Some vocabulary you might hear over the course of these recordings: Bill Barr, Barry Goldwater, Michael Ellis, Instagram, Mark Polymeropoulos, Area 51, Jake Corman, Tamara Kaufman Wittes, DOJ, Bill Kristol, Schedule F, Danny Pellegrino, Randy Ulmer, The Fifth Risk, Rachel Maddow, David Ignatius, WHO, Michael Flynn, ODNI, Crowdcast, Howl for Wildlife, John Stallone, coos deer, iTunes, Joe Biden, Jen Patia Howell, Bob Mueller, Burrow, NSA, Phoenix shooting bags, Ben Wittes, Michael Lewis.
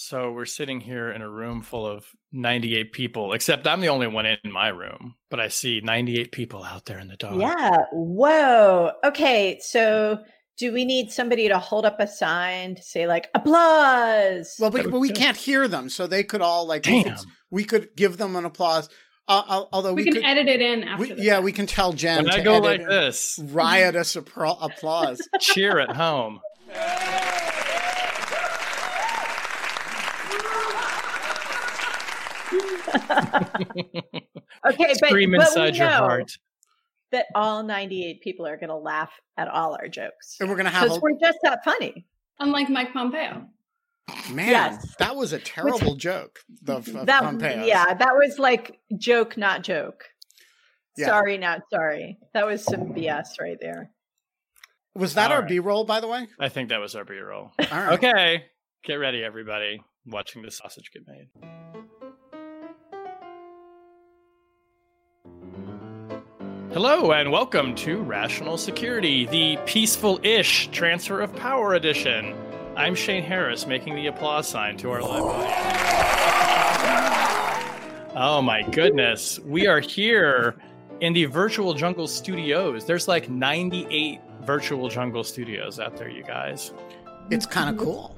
So we're sitting here in a room full of 98 people, except I'm the only one in my room, but I see 98 people out there in the dark. Yeah. Whoa. Okay. So do we need somebody to hold up a sign to say like applause? Well, but we can't hear them. So they could all like, we could give them an applause. Although we can edit it in after that. Yeah, we can tell Jen when to I go like this. Riotous applause. Cheer at home. Okay, but we know that all 98 people are going to laugh at all our jokes, and we're going to have we're just that funny. Unlike Mike Pompeo, man, yes. That was a terrible joke. That Pompeo, yeah, that was like joke, not joke. Yeah. Sorry, not sorry. That was some BS right there. Was that all our B-roll, by the way? I think that was our B-roll. All right. Okay, get ready, everybody. Watching the sausage get made. Hello and welcome to Rational Security, the peaceful-ish transfer of power edition. I'm Shane Harris making the applause sign to our live audience. Oh my goodness. We are here in the Virtual Jungle Studios. There's like 98 Virtual Jungle Studios out there, you guys. It's kind of cool.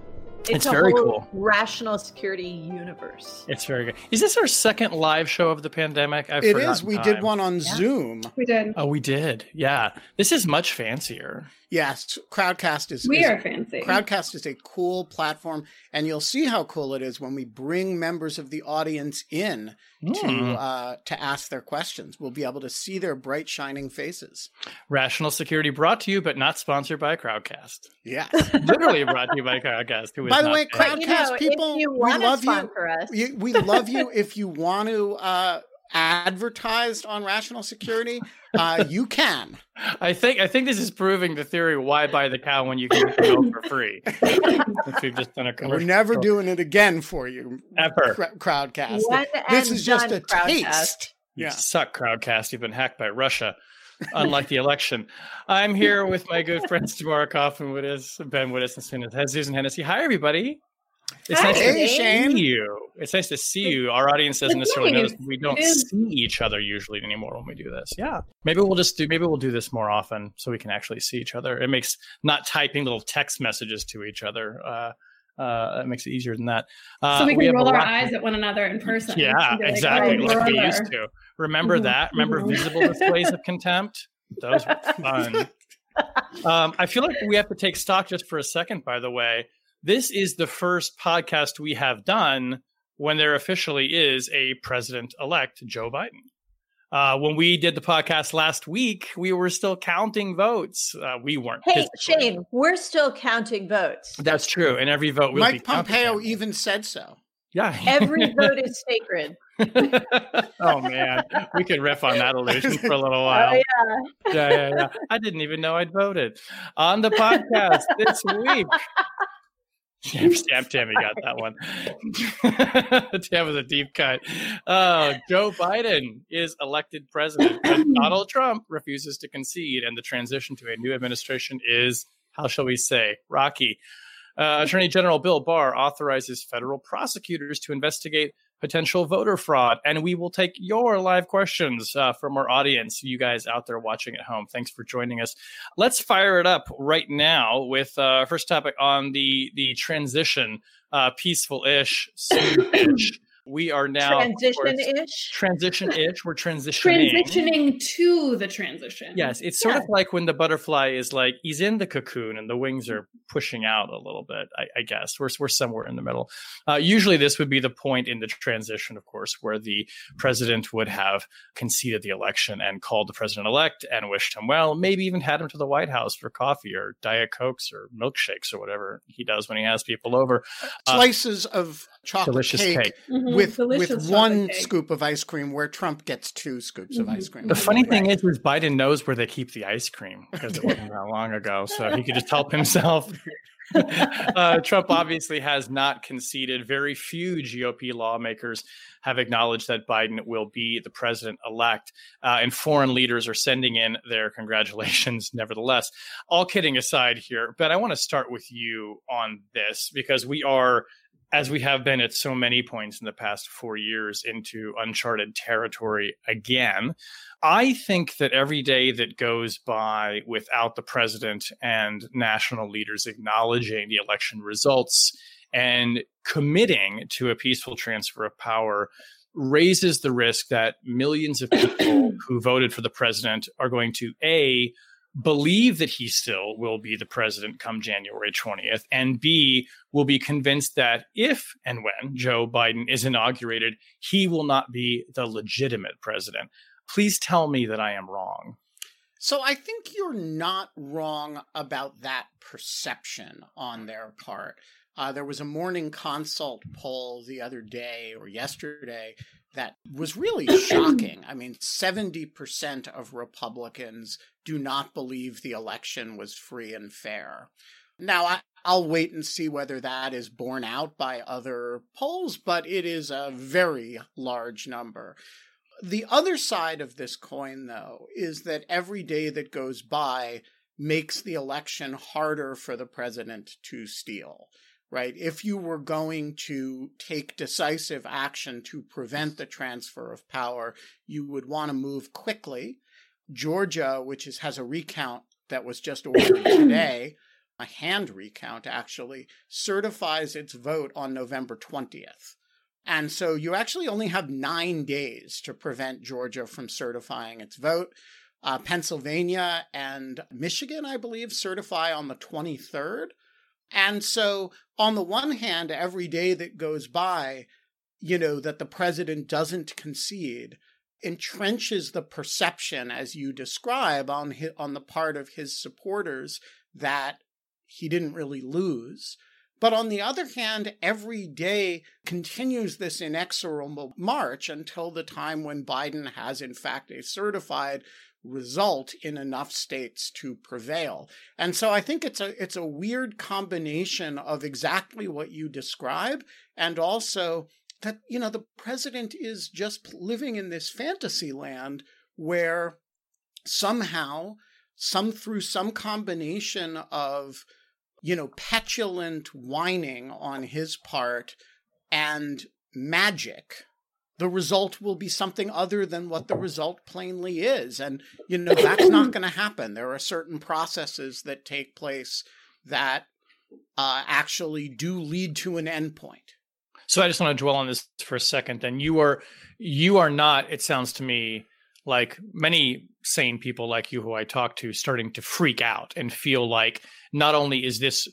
It's very cool. Rational Security universe. It's very good. Is this our second live show of the pandemic? It is. We did one on Zoom. We did. Oh, we did. Yeah. This is much fancier. Yes. Crowdcast is. We are fancy. Crowdcast is a cool platform, and you'll see how cool it is when we bring members of the audience in to ask their questions. We'll be able to see their bright, shining faces. Rational Security brought to you, but not sponsored by Crowdcast. Yeah. Literally brought to you by Crowdcast. By the way, Crowdcast people, we love you. We love you. If you want to advertise on Rational Security, you can. I think this is proving the theory why buy the cow when you can go for free. We've just done a commercial. We're never doing it again for you, ever. Crowdcast. This is just a taste. You suck, Crowdcast. You've been hacked by Russia. Unlike the election. I'm here with my good friends Tamara Kaufman Wittes, Ben Wittes, and Susan Hennessy. Hi, everybody. It's nice to see you. It's nice to see you. Our audience doesn't necessarily notice we don't see each other usually anymore when we do this. Yeah. Maybe we'll do this more often so we can actually see each other. It makes not typing little text messages to each other. It makes it easier than that. So we can roll our eyes at one another in person. Yeah, exactly. Like we used to. Remember that? Remember visible displays of contempt? Those were fun. I feel like we have to take stock just for a second, by the way. This is the first podcast we have done when there officially is a president-elect, Joe Biden. When we did the podcast last week, we were still counting votes. We weren't. Hey, Shane, we're still counting votes. That's true. And every vote will be counted. Mike Pompeo even said so. Yeah. Every vote is sacred. Oh, man. We could riff on that illusion for a little while. Oh, yeah. Yeah. I didn't even know I'd voted. On the podcast this week. Tammy got that one. Tam was a deep cut. Joe Biden is elected president, but Donald Trump refuses to concede, and the transition to a new administration is, how shall we say, rocky. Attorney General Bill Barr authorizes federal prosecutors to investigate potential voter fraud, and we will take your live questions from our audience, you guys out there watching at home. Thanks for joining us. Let's fire it up right now with our first topic on the transition, peaceful-ish, soon-ish. We are now transition-ish. We're transitioning to the transition. Yes, it's sort of like when the butterfly is like he's in the cocoon and the wings are pushing out a little bit. I guess we're somewhere in the middle. Usually, this would be the point in the transition, of course, where the president would have conceded the election and called the president-elect and wished him well. Maybe even had him to the White House for coffee or Diet Cokes or milkshakes or whatever he does when he has people over. Slices of chocolate cake. Mm-hmm. With one scoop of ice cream, where Trump gets two scoops of ice cream. The funny thing is Biden knows where they keep the ice cream because it wasn't that long ago, so he could just help himself. Trump obviously has not conceded. Very few GOP lawmakers have acknowledged that Biden will be the president-elect, and foreign leaders are sending in their congratulations nevertheless. All kidding aside here, but I want to start with you on this because we are, as we have been at so many points in the past 4 years, into uncharted territory again. I think that every day that goes by without the president and national leaders acknowledging the election results and committing to a peaceful transfer of power raises the risk that millions of people who voted for the president are going to, A, believe that he still will be the president come January 20th, and B, will be convinced that if and when Joe Biden is inaugurated, he will not be the legitimate president. Please tell me that I am wrong. So I think you're not wrong about that perception on their part. There was a Morning Consult poll the other day or yesterday that was really shocking. I mean, 70% of Republicans do not believe the election was free and fair. Now, I'll wait and see whether that is borne out by other polls, but it is a very large number. The other side of this coin, though, is that every day that goes by makes the election harder for the president to steal. Right? If you were going to take decisive action to prevent the transfer of power, you would want to move quickly. Georgia, which has a recount that was just ordered today, a hand recount actually, certifies its vote on November 20th. And so you actually only have 9 days to prevent Georgia from certifying its vote. Pennsylvania and Michigan, I believe, certify on the 23rd. And so on the one hand, every day that goes by, you know, that the president doesn't concede entrenches the perception, as you describe, on the part of his supporters that he didn't really lose. But on the other hand, every day continues this inexorable march until the time when Biden has, in fact, a certified result in enough states to prevail. And so I think it's a weird combination of exactly what you describe and also that, you know, the president is just living in this fantasy land where somehow, through some combination of, you know, petulant whining on his part and magic, the result will be something other than what the result plainly is. And, you know, that's not going to happen. There are certain processes that take place that actually do lead to an endpoint. So I just want to dwell on this for a second. And you are not, it sounds to me, like many sane people like you who I talk to, starting to freak out and feel like not only is this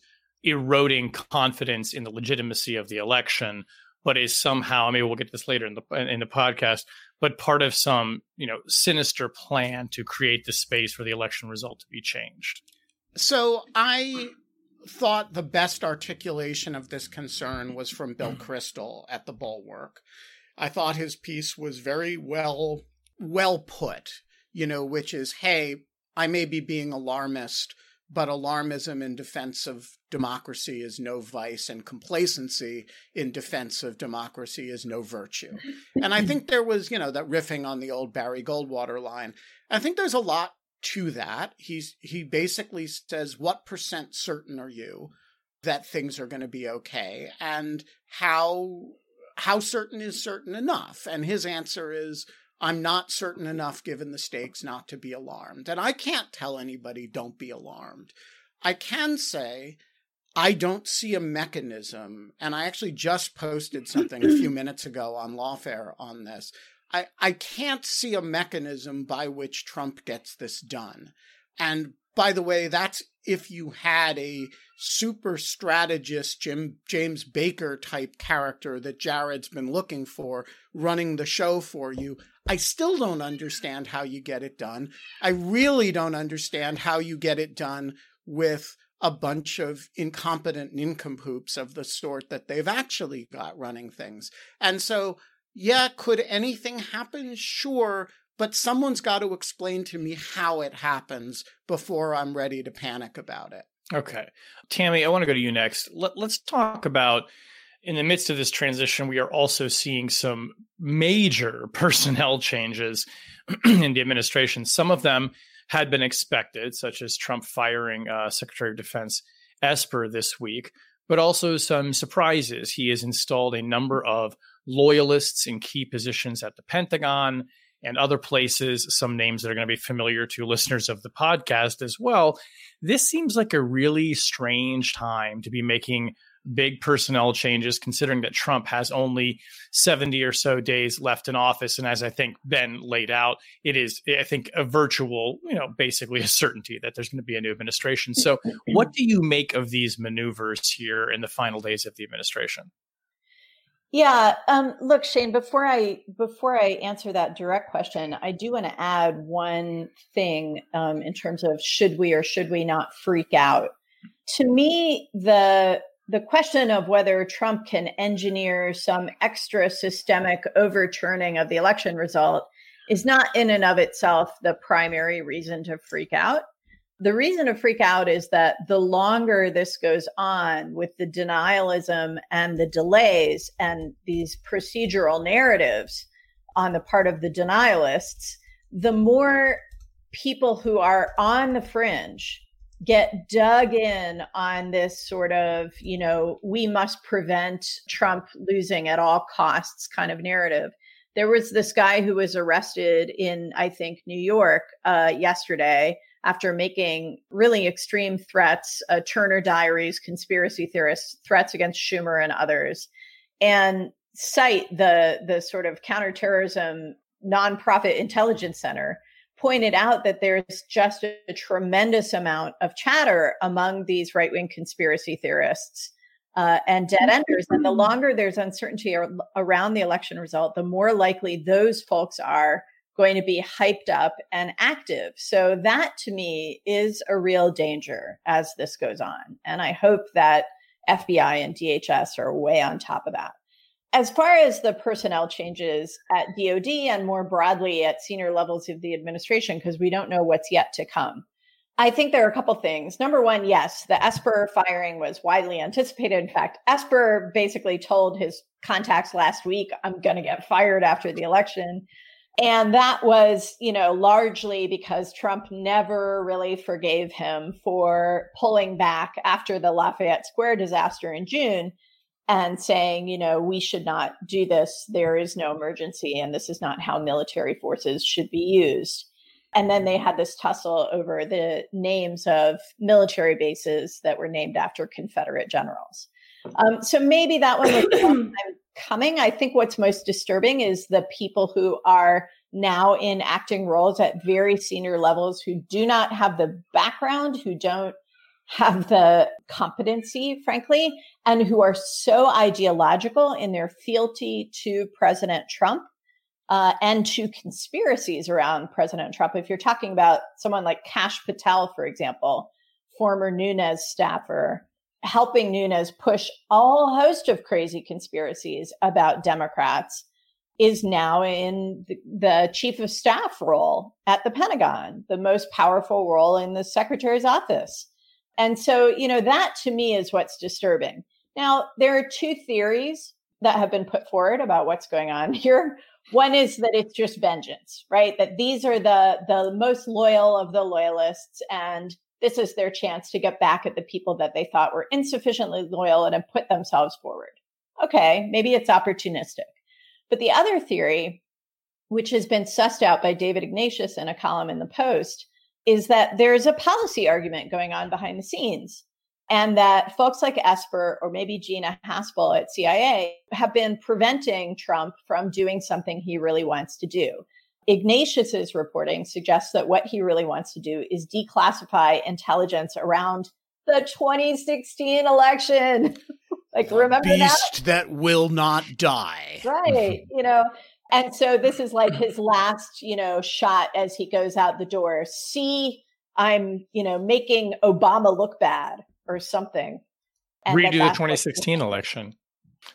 eroding confidence in the legitimacy of the election, but is somehow, maybe we'll get this later in the podcast, but part of some, you know, sinister plan to create the space for the election result to be changed. So I thought the best articulation of this concern was from Bill Kristol at the Bulwark. I thought his piece was very well put, you know, which is, hey, I may be being alarmist, but alarmism in defense of democracy is no vice, and complacency in defense of democracy is no virtue. And I think there was, you know, that riffing on the old Barry Goldwater line. I think there's a lot to that. He basically says, what percent certain are you that things are going to be okay? And how certain is certain enough? And his answer is, I'm not certain enough, given the stakes, not to be alarmed. And I can't tell anybody don't be alarmed. I can say I don't see a mechanism, and I actually just posted something a few minutes ago on Lawfare on this. I can't see a mechanism by which Trump gets this done. And by the way, that's if you had a super strategist, James Baker type character that Jared's been looking for, running the show for you. I still don't understand how you get it done. I really don't understand how you get it done with a bunch of incompetent nincompoops of the sort that they've actually got running things. And so, yeah, could anything happen? Sure. But someone's got to explain to me how it happens before I'm ready to panic about it. Okay. Tammy, I want to go to you next. Let's talk about, in the midst of this transition, we are also seeing some major personnel changes in the administration. Some of them had been expected, such as Trump firing Secretary of Defense Esper this week, but also some surprises. He has installed a number of loyalists in key positions at the Pentagon and other places, some names that are going to be familiar to listeners of the podcast as well. This seems like a really strange time to be making big personnel changes, considering that Trump has only 70 or so days left in office. And as I think Ben laid out, it is, I think, a virtual, basically a certainty that there's going to be a new administration. So what do you make of these maneuvers here in the final days of the administration? Yeah. Look, Shane, before I answer that direct question, I do want to add one thing in terms of should we or should we not freak out. To me, the question of whether Trump can engineer some extra systemic overturning of the election result is not in and of itself the primary reason to freak out. The reason to freak out is that the longer this goes on with the denialism and the delays and these procedural narratives on the part of the denialists, the more people who are on the fringe get dug in on this sort of, we must prevent Trump losing at all costs kind of narrative. There was this guy who was arrested in, I think, New York yesterday after making really extreme threats, Turner Diaries, conspiracy theorists, threats against Schumer and others, and cite the sort of counterterrorism nonprofit intelligence center pointed out that there's just a tremendous amount of chatter among these right-wing conspiracy theorists and dead-enders. And the longer there's uncertainty around the election result, the more likely those folks are going to be hyped up and active. So that, to me, is a real danger as this goes on. And I hope that FBI and DHS are way on top of that. As far as the personnel changes at DOD and more broadly at senior levels of the administration, because we don't know what's yet to come, I think there are a couple things. Number one, yes, the Esper firing was widely anticipated. In fact, Esper basically told his contacts last week, I'm going to get fired after the election. And that was, largely because Trump never really forgave him for pulling back after the Lafayette Square disaster in June and saying, we should not do this. There is no emergency, and this is not how military forces should be used. And then they had this tussle over the names of military bases that were named after Confederate generals. So maybe that one was a long time coming. I think what's most disturbing is the people who are now in acting roles at very senior levels who do not have the background, who don't have the competency, frankly, and who are so ideological in their fealty to President Trump and to conspiracies around President Trump. If you're talking about someone like Kash Patel, for example, former Nunes staffer, helping Nunes push all host of crazy conspiracies about Democrats, is now in the chief of staff role at the Pentagon, the most powerful role in the secretary's office. And so, that to me is what's disturbing. Now, there are two theories that have been put forward about what's going on here. One is that it's just vengeance, right? That these are the most loyal of the loyalists, and this is their chance to get back at the people that they thought were insufficiently loyal and have put themselves forward. Okay, maybe it's opportunistic. But the other theory, which has been sussed out by David Ignatius in a column in The Post, is that there's a policy argument going on behind the scenes. and that folks like Esper or maybe Gina Haspel at CIA have been preventing Trump from doing something he really wants to do. Ignatius's reporting suggests that what he really wants to do is declassify intelligence around the 2016 election. Like, remember that? Beast that will not die. Right. You know, and so this is like his last, you know, shot as he goes out the door. See, I'm, you know, making Obama look bad or something. And redo the 2016 election.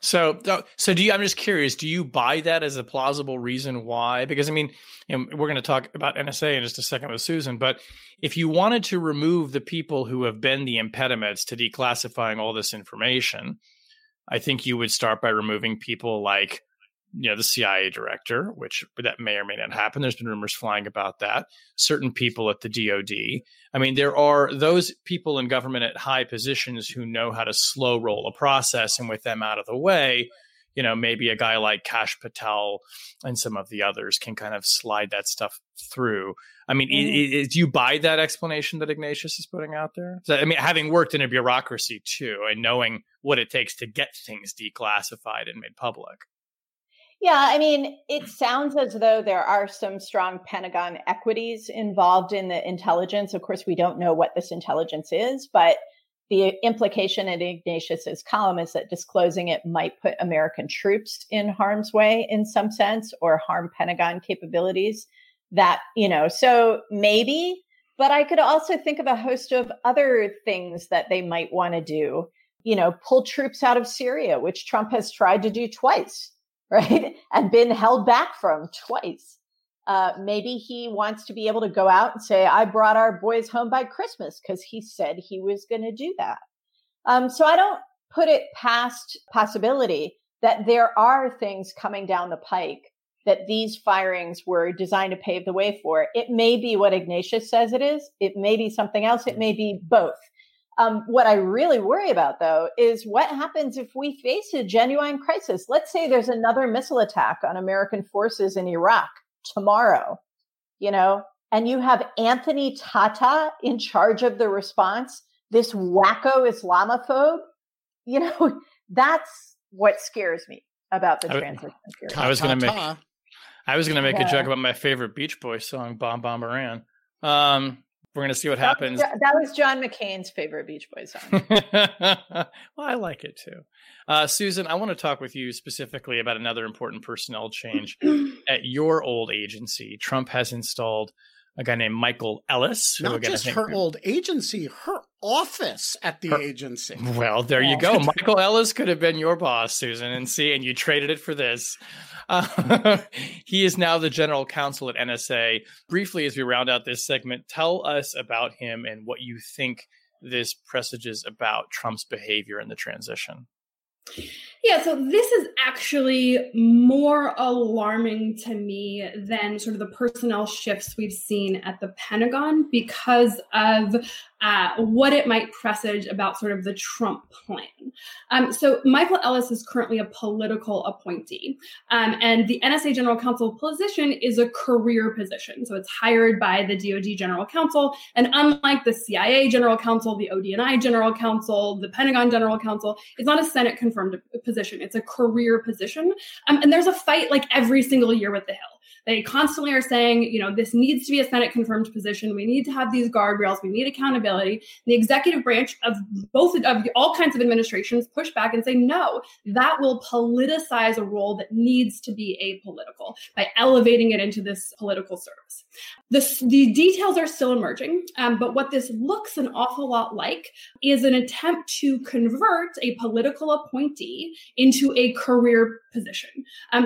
So do you, I'm just curious, do you buy that as a plausible reason why? Because, I mean, and we're going to talk about NSA in just a second with Susan, but if you wanted to remove the people who have been the impediments to declassifying all this information, I think you would start by removing people like, you know, the CIA director, which that may or may not happen. There's been rumors flying about that. Certain people at the DOD. I mean, there are those people in government at high positions who know how to slow roll a process, and with them out of the way, you know, maybe a guy like Kash Patel and some of the others can kind of slide that stuff through. I mean, do you buy that explanation that Ignatius is putting out there? So, I mean, having worked in a bureaucracy too, and knowing what it takes to get things declassified and made public. Yeah, I mean, it sounds as though there are some strong Pentagon equities involved in the intelligence. Of course, we don't know what this intelligence is, but the implication in Ignatius's column is that disclosing it might put American troops in harm's way in some sense, or harm Pentagon capabilities. That, you know, so maybe, but I could also think of a host of other things that they might want to do. You know, pull troops out of Syria, which Trump has tried to do twice. Right? And been held back from twice. Maybe he wants to be able to go out and say, I brought our boys home by Christmas because he said he was going to do that. So I don't put it past possibility that there are things coming down the pike that these firings were designed to pave the way for. It may be what Ignatius says it is. It may be something else. It may be both. What I really worry about, though, is what happens if we face a genuine crisis. Let's say there's another missile attack on American forces in Iraq tomorrow, you know, and you have Anthony Tata in charge of the response, this wacko Islamophobe. You know, that's what scares me about the transition period. I was going to make a joke about my favorite Beach Boys song, Bom Bom Moran. We're going to see what happens. That was John McCain's favorite Beach Boys song. Well, I like it too. Susan, I want to talk with you specifically about another important personnel change at your old agency. Trump has installed a guy named Michael Ellis. Not just her old agency, her office at the agency. Well, there you go. Michael Ellis could have been your boss, Susan, and you traded it for this. He is now the general counsel at NSA. Briefly, as we round out this segment, tell us about him and what you think this presages about Trump's behavior in the transition. Yeah, so this is actually more alarming to me than sort of the personnel shifts we've seen at the Pentagon because of what it might presage about sort of the Trump plan. So Michael Ellis is currently a political appointee, and the NSA General Counsel position is a career position. So it's hired by the DOD General Counsel, and unlike the CIA General Counsel, the ODNI General Counsel, the Pentagon General Counsel, it's not a Senate confirmed position. It's a career position. And there's a fight like every single year with the Hill. They constantly are saying, you know, this needs to be a Senate confirmed position. We need to have these guardrails. We need accountability. The executive branch of both of all kinds of administrations push back and say, no, that will politicize a role that needs to be apolitical by elevating it into this political service. The details are still emerging, but what this looks an awful lot like is an attempt to convert a political appointee into a career position.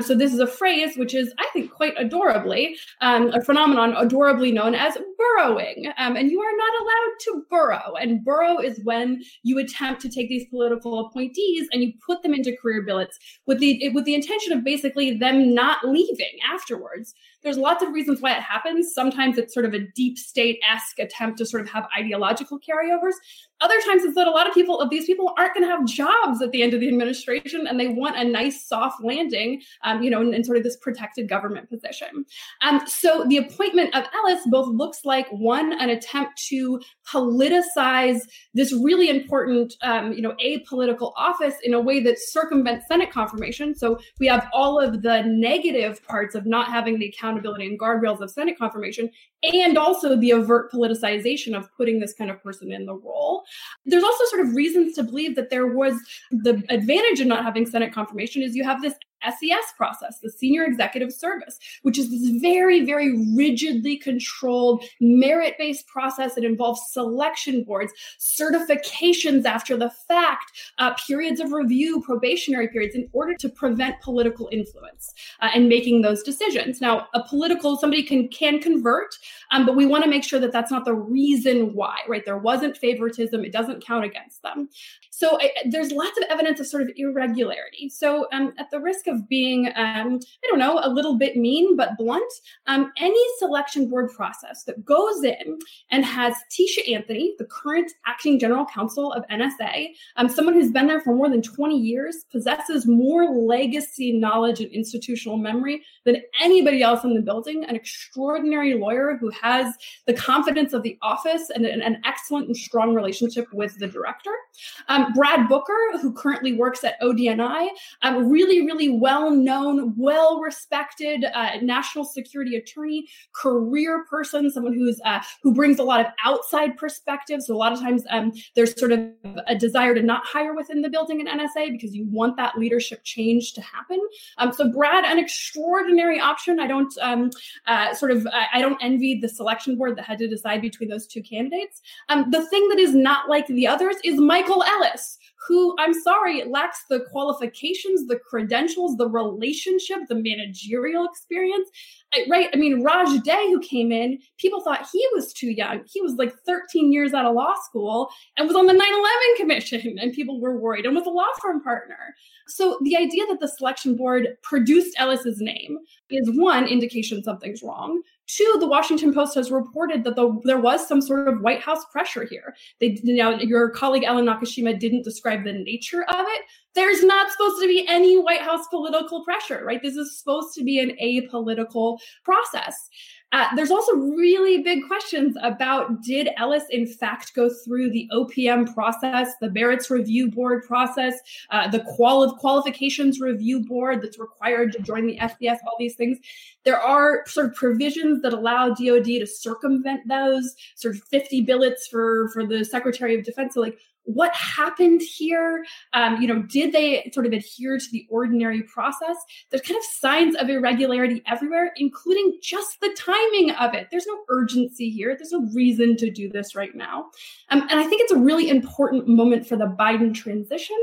So this is a phrase which is, I think, quite adorably, a phenomenon adorably known as burrowing. And you are not allowed to burrow. And burrow is when you attempt to take these political appointees and you put them into career billets with the intention of basically them not leaving afterwards. There's lots of reasons why it happens. Sometimes it's sort of a deep state-esque attempt to sort of have ideological carryovers. Other times it's that a lot of people, of these people, aren't going to have jobs at the end of the administration, and they want a nice soft landing, in sort of this protected government position. So the appointment of Ellis both looks like an attempt to politicize this really important, apolitical office in a way that circumvents Senate confirmation. So we have all of the negative parts of not having the accountability and guardrails of Senate confirmation, and also the overt politicization of putting this kind of person in the role. There's also sort of reasons to believe that there was the advantage of not having Senate confirmation is you have this SES process, the Senior Executive Service, which is this very, very rigidly controlled merit-based process that involves selection boards, certifications after the fact, periods of review, probationary periods, in order to prevent political influence and making those decisions. Now, somebody can convert, but we want to make sure that that's not the reason why, right? There wasn't favoritism. It doesn't count against them. So there's lots of evidence of sort of irregularity. So at the risk of being, a little bit mean but blunt, any selection board process that goes in and has Tisha Anthony, the current acting general counsel of NSA, someone who's been there for more than 20 years, possesses more legacy knowledge and institutional memory than anybody else in the building, an extraordinary lawyer who has the confidence of the office and an excellent and strong relationship with the director. Brad Booker, who currently works at ODNI, really well-known, well-respected national security attorney, career person, someone who brings a lot of outside perspectives. So a lot of times there's sort of a desire to not hire within the building at NSA because you want that leadership change to happen. So Brad, an extraordinary option. I don't I don't envy the selection board that had to decide between those two candidates. The thing that is not like the others is Michael Ellis, who, I'm sorry, lacks the qualifications, the credentials, the relationship, the managerial experience, right? I mean, Raj Day, who came in, people thought he was too young. He was like 13 years out of law school and was on the 9/11 commission, and people were worried, and was a law firm partner. So the idea that the selection board produced Ellis's name is one indication something's wrong. Two, the Washington Post has reported that there was some sort of White House pressure here. Your colleague Ellen Nakashima didn't describe the nature of it. There's not supposed to be any White House political pressure, right? This is supposed to be an apolitical process. There's also really big questions about, did Ellis in fact go through the OPM process, the Barrett's Review Board process, the Qualifications Review Board that's required to join the SBS, all these things. There are sort of provisions that allow DOD to circumvent those, sort of 50 billets for the Secretary of Defense. So like, what happened here? Did they sort of adhere to the ordinary process? There's kind of signs of irregularity everywhere, including just the timing of it. There's no urgency here. There's no reason to do this right now. And I think it's a really important moment for the Biden transition,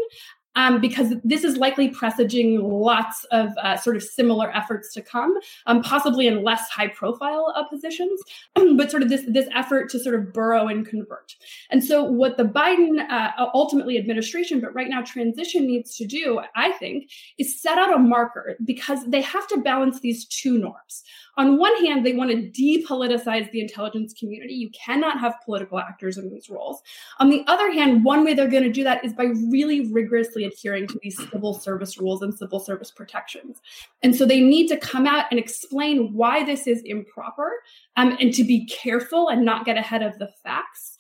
because this is likely presaging lots of sort of similar efforts to come, possibly in less high-profile positions, but sort of this effort to sort of burrow and convert. And so what the Biden, ultimately administration, but right now transition, needs to do, I think, is set out a marker, because they have to balance these two norms. On one hand, they want to depoliticize the intelligence community. You cannot have political actors in these roles. On the other hand, one way they're going to do that is by really rigorously adhering to these civil service rules and civil service protections. And so they need to come out and explain why this is improper, and to be careful and not get ahead of the facts,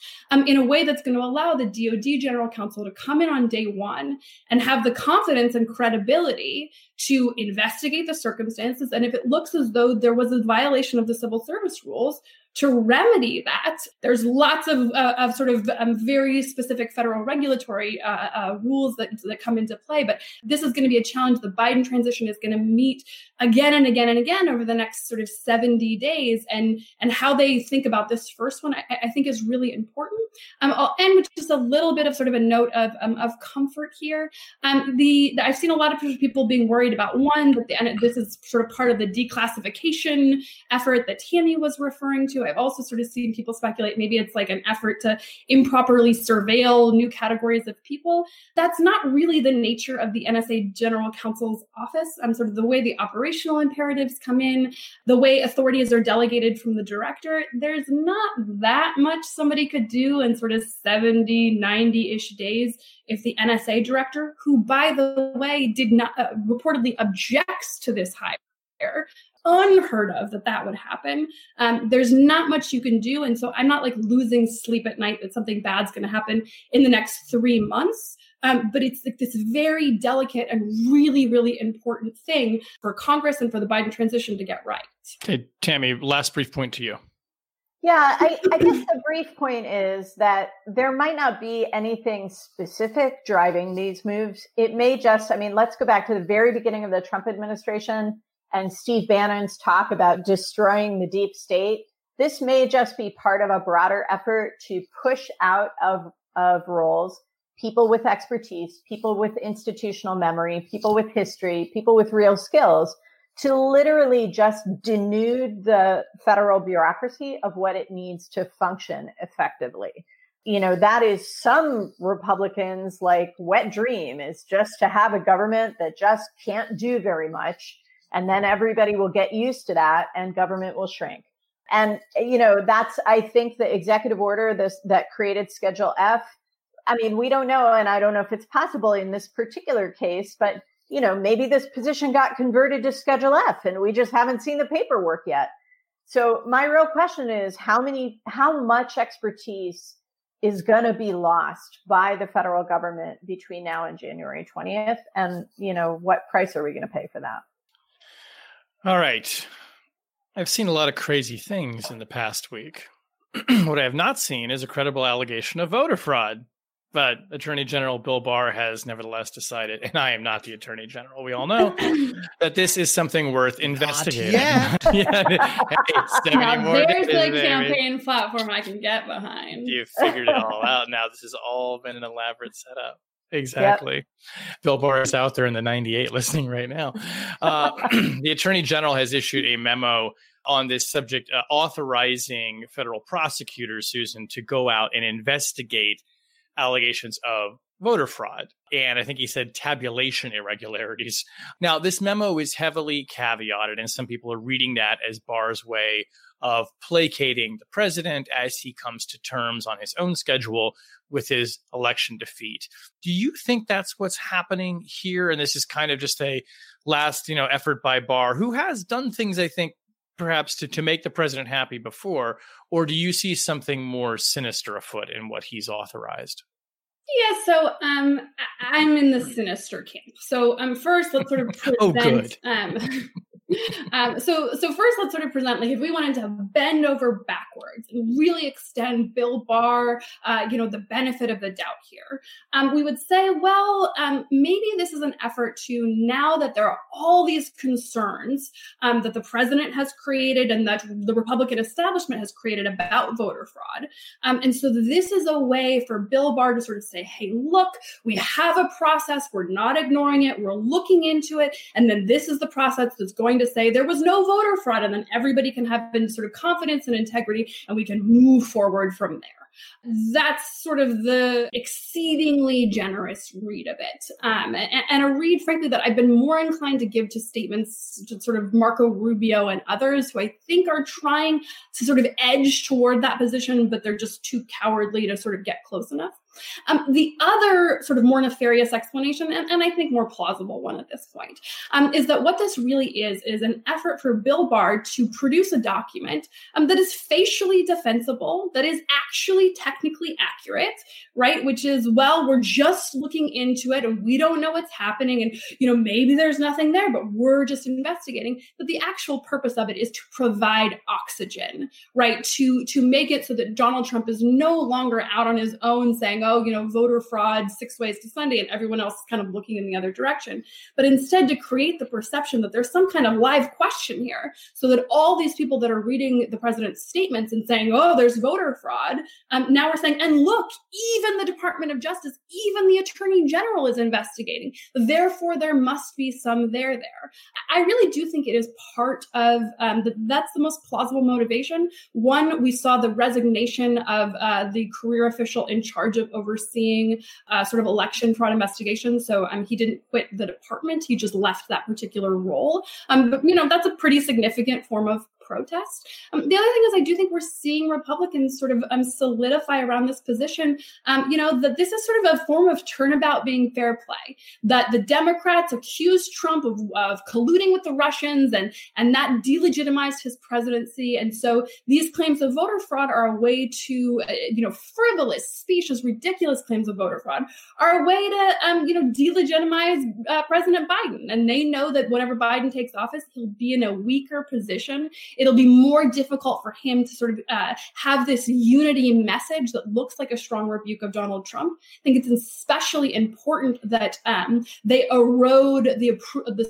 in a way that's going to allow the DOD General Counsel to come in on day one and have the confidence and credibility to investigate the circumstances. And if it looks as though there was a violation of the civil service rules, to remedy that. There's lots of sort of very specific federal regulatory rules that come into play, but this is going to be a challenge the Biden transition is going to meet again and again and again over the next sort of 70 days. And how they think about this first one, I think, is really important. I'll end with just a little bit of sort of a note of comfort here. I've seen a lot of people being worried about, one, that this is sort of part of the declassification effort that Tammy was referring to. I've also sort of seen people speculate maybe it's like an effort to improperly surveil new categories of people. That's not really the nature of the NSA General Counsel's office. Sort of the way the operational imperatives come in, the way authorities are delegated from the director, there's not that much somebody could do do in sort of 70, 90-ish days if the NSA director, who, by the way, did not reportedly objects to this hire, unheard of that would happen. There's not much you can do. And so I'm not like losing sleep at night that something bad's going to happen in the next 3 months. But it's like this very delicate and really, really important thing for Congress and for the Biden transition to get right. Okay, Tammy, last brief point to you. Yeah, I guess the brief point is that there might not be anything specific driving these moves. It may just, I mean, let's go back to the very beginning of the Trump administration and Steve Bannon's talk about destroying the deep state. This may just be part of a broader effort to push out of roles people with expertise, people with institutional memory, people with history, people with real skills, to literally just denude the federal bureaucracy of what it needs to function effectively. You know, that is some Republicans' like wet dream, is just to have a government that just can't do very much. And then everybody will get used to that and government will shrink. And, you know, that's, I think, the executive order that created Schedule F. I mean, we don't know, and I don't know if it's possible in this particular case, but, you know, maybe this position got converted to Schedule F and we just haven't seen the paperwork yet. So my real question is how much expertise is going to be lost by the federal government between now and January 20th? And, you know, what price are we going to pay for that? All right. I've seen a lot of crazy things in the past week. What I have not seen is a credible allegation of voter fraud. But Attorney General Bill Barr has nevertheless decided, and I am not the Attorney General, we all know, that this is something worth investigating. There's a campaign platform I can get behind. You figured it all out now. This has all been an elaborate setup. Exactly. Yep. Bill Barr is out there in the 98 listening right now. The Attorney General has issued a memo on this subject, authorizing federal prosecutor Susan to go out and investigate allegations of voter fraud. And I think he said tabulation irregularities. Now, this memo is heavily caveated, and some people are reading that as Barr's way of placating the president as he comes to terms on his own schedule with his election defeat. Do you think that's what's happening here? And this is kind of just a last, you know, effort by Barr, who has done things, I think, perhaps to make the president happy before, or do you see something more sinister afoot in what he's authorized? Yeah, so I'm in the sinister camp. So first, let's sort of present. Oh, good. First, let's sort of present, like, if we wanted to bend over backwards and really extend Bill Barr, the benefit of the doubt here, we would say, well, maybe this is an effort to, now that there are all these concerns that the president has created and that the Republican establishment has created about voter fraud. And so this is a way for Bill Barr to sort of say, hey, look, we have a process. We're not ignoring it. We're looking into it. And then this is the process that's going to say there was no voter fraud, and then everybody can have been sort of confidence and integrity, and we can move forward from there. That's sort of the exceedingly generous read of it. And a read, frankly, that I've been more inclined to give to statements to sort of Marco Rubio and others who I think are trying to sort of edge toward that position, but they're just too cowardly to sort of get close enough. The other sort of more nefarious explanation, and I think more plausible one at this point, is that what this really is an effort for Bill Barr to produce a document that is facially defensible, that is actually technically accurate, right? Which is, well, we're just looking into it and we don't know what's happening. And, you know, maybe there's nothing there, but we're just investigating. But the actual purpose of it is to provide oxygen, right? To make it so that Donald Trump is no longer out on his own saying, oh, you know, voter fraud, 6 ways to Sunday, and everyone else is kind of looking in the other direction. But instead to create the perception that there's some kind of live question here, so that all these people that are reading the president's statements and saying, oh, there's voter fraud, now we're saying, and look, even the Department of Justice, even the Attorney General is investigating. Therefore, there must be some there. I really do think it is part of, that's the most plausible motivation. One, we saw the resignation of the career official in charge of overseeing sort of election fraud investigations. So he didn't quit the department. He just left that particular role. But, you know, that's a pretty significant form of protest. The other thing is I do think we're seeing Republicans sort of solidify around this position, that this is sort of a form of turnabout being fair play, that the Democrats accused Trump of colluding with the Russians and that delegitimized his presidency. And so these claims of voter fraud are a way to, frivolous, specious, ridiculous claims of voter fraud are a way to, delegitimize President Biden. And they know that whenever Biden takes office, he'll be in a weaker position. It'll be more difficult for him to sort of have this unity message that looks like a strong rebuke of Donald Trump. I think it's especially important that they erode the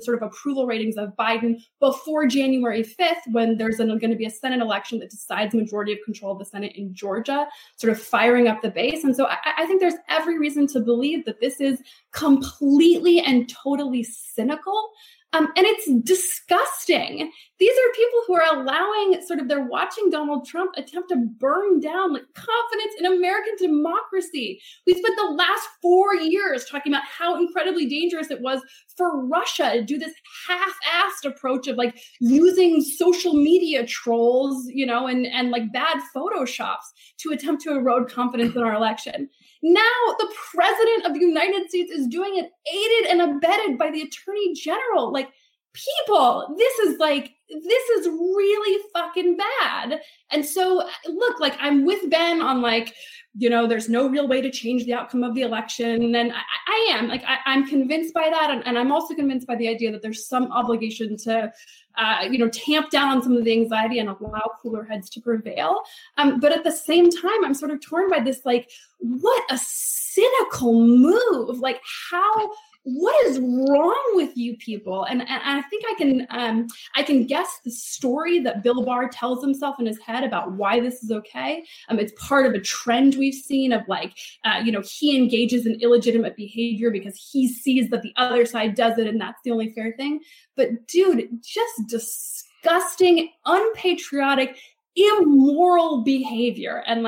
sort of approval ratings of Biden before January 5th, when there's going to be a Senate election that decides majority of control of the Senate in Georgia, sort of firing up the base. And so I think there's every reason to believe that this is completely and totally cynical. And it's disgusting. These are people who are they're watching Donald Trump attempt to burn down confidence in American democracy. We spent the last 4 years talking about how incredibly dangerous it was for Russia to do this half-assed approach of using social media trolls, and bad Photoshops to attempt to erode confidence in our election. Now the president of the United States is doing it, aided and abetted by the attorney general. People, this is really fucking bad. And so, look, I'm with Ben on there's no real way to change the outcome of the election. And I am I'm convinced by that. And I'm also convinced by the idea that there's some obligation to, tamp down on some of the anxiety and allow cooler heads to prevail. But at the same time, I'm sort of torn by this, what a cynical move. What is wrong with you people? And I think I can guess the story that Bill Barr tells himself in his head about why this is okay. It's part of a trend we've seen of he engages in illegitimate behavior because he sees that the other side does it and that's the only fair thing. But dude, just disgusting, unpatriotic, immoral behavior. And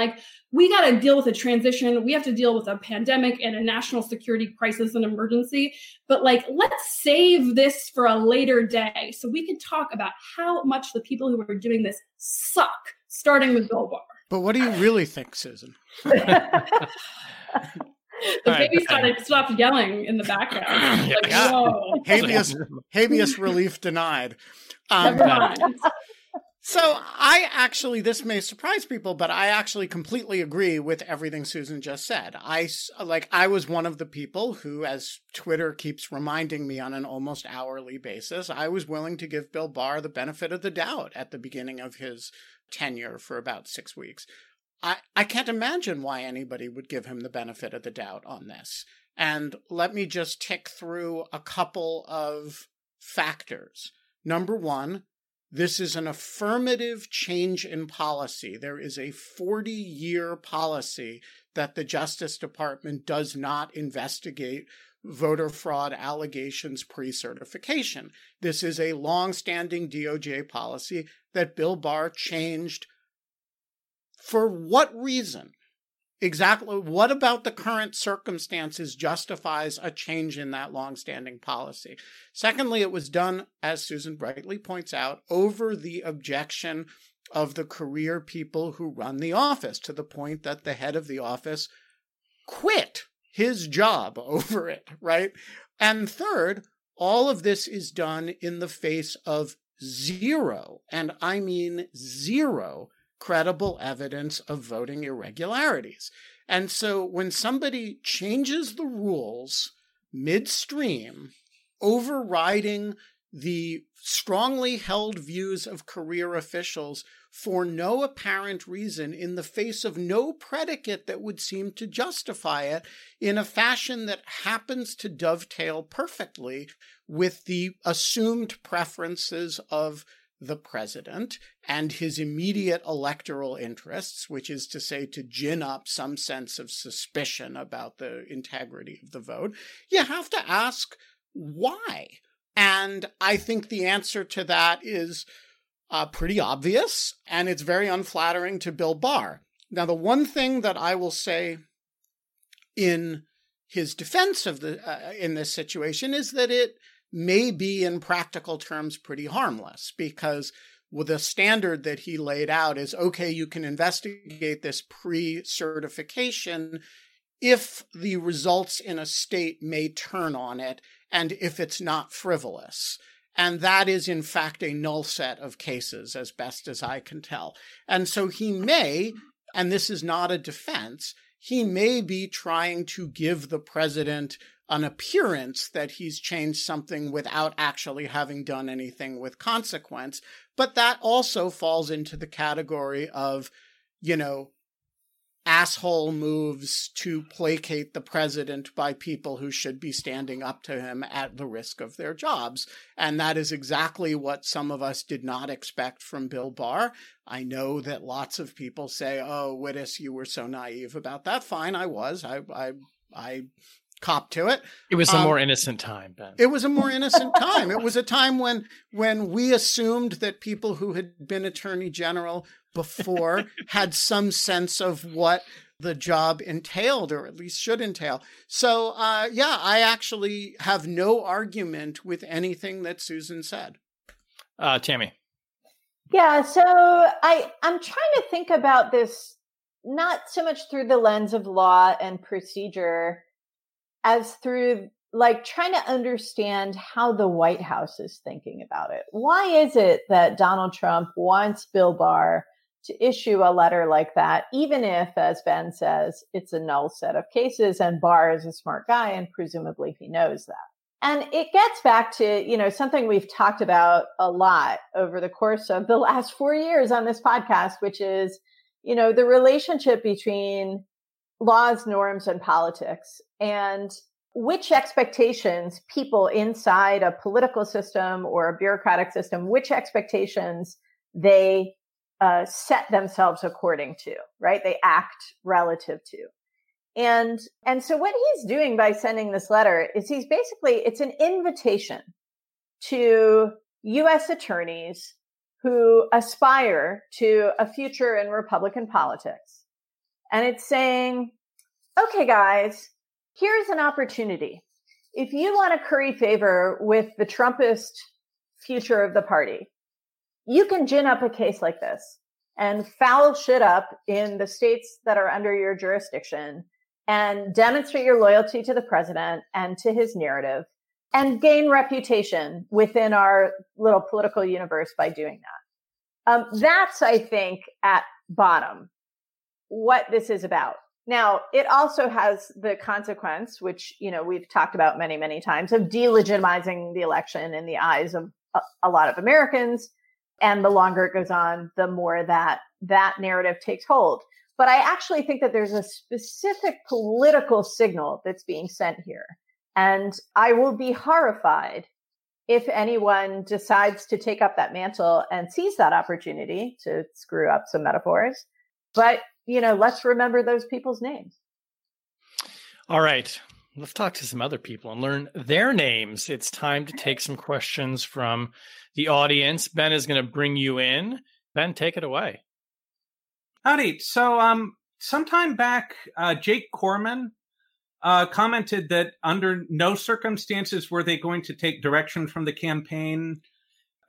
we got to deal with a transition. We have to deal with a pandemic and a national security crisis and emergency. But let's save this for a later day so we can talk about how much the people who are doing this suck, starting with Bill Barr. But what do you really think, Susan? The baby stopped yelling in the background. Whoa. Habeas relief denied. Never mind. So this may surprise people, but I actually completely agree with everything Susan just said. I was one of the people who, as Twitter keeps reminding me on an almost hourly basis, I was willing to give Bill Barr the benefit of the doubt at the beginning of his tenure for about 6 weeks. I can't imagine why anybody would give him the benefit of the doubt on this. And let me just tick through a couple of factors. Number one, this is an affirmative change in policy. There is a 40-year policy that the Justice Department does not investigate voter fraud allegations pre-certification. This is a long-standing DOJ policy that Bill Barr changed. For what reason? Exactly. What about the current circumstances justifies a change in that longstanding policy? Secondly, it was done, as Susan rightly points out, over the objection of the career people who run the office, to the point that the head of the office quit his job over it, right? And third, all of this is done in the face of zero, and I mean zero, credible evidence of voting irregularities. And so when somebody changes the rules midstream, overriding the strongly held views of career officials for no apparent reason, in the face of no predicate that would seem to justify it, in a fashion that happens to dovetail perfectly with the assumed preferences of the president and his immediate electoral interests, which is to say, to gin up some sense of suspicion about the integrity of the vote, you have to ask why. And I think the answer to that is pretty obvious, and it's very unflattering to Bill Barr. Now, the one thing that I will say in his defense of in this situation is that it may be in practical terms pretty harmless, because with the standard that he laid out is, okay, you can investigate this pre-certification if the results in a state may turn on it and if it's not frivolous. And that is, in fact, a null set of cases, as best as I can tell. And so he may, and this is not a defense, he may be trying to give the president an appearance that he's changed something without actually having done anything with consequence. But that also falls into the category of, you know, asshole moves to placate the president by people who should be standing up to him at the risk of their jobs. And that is exactly what some of us did not expect from Bill Barr. I know that lots of people say, oh, Wittes, you were so naive about that. Fine, I was. I cop to it. It was a more innocent time, Ben. It was a more innocent time. It was a time when we assumed that people who had been attorney general before had some sense of what the job entailed, or at least should entail. So, I actually have no argument with anything that Susan said. Tammy. Yeah, so I'm trying to think about this not so much through the lens of law and procedure as through like trying to understand how the White House is thinking about it. Why is it that Donald Trump wants Bill Barr to issue a letter like that, even if, as Ben says, it's a null set of cases and Barr is a smart guy and presumably he knows that? And it gets back to, you know, something we've talked about a lot over the course of the last 4 years on this podcast, which is, you know, the relationship between laws, norms, and politics, and which expectations people inside a political system or a bureaucratic system, which expectations they set themselves according to, right? They act relative to. And so what he's doing by sending this letter is he's basically, it's an invitation to U.S. attorneys who aspire to a future in Republican politics. And it's saying, okay, guys, here's an opportunity. If you want to curry favor with the Trumpist future of the party, you can gin up a case like this and foul shit up in the states that are under your jurisdiction and demonstrate your loyalty to the president and to his narrative and gain reputation within our little political universe by doing that. That's, I think, at bottom what this is about. Now, it also has the consequence, which, you know, we've talked about many, many times, of delegitimizing the election in the eyes of a lot of Americans. And the longer it goes on, the more that narrative takes hold. But I actually think that there's a specific political signal that's being sent here. And I will be horrified if anyone decides to take up that mantle and seize that opportunity, to screw up some metaphors. But, you know, let's remember those people's names. All right. Let's talk to some other people and learn their names. It's time to take some questions from the audience. Ben is going to bring you in. Ben, take it away. Howdy. So sometime back, Jake Corman commented that under no circumstances were they going to take direction from the campaign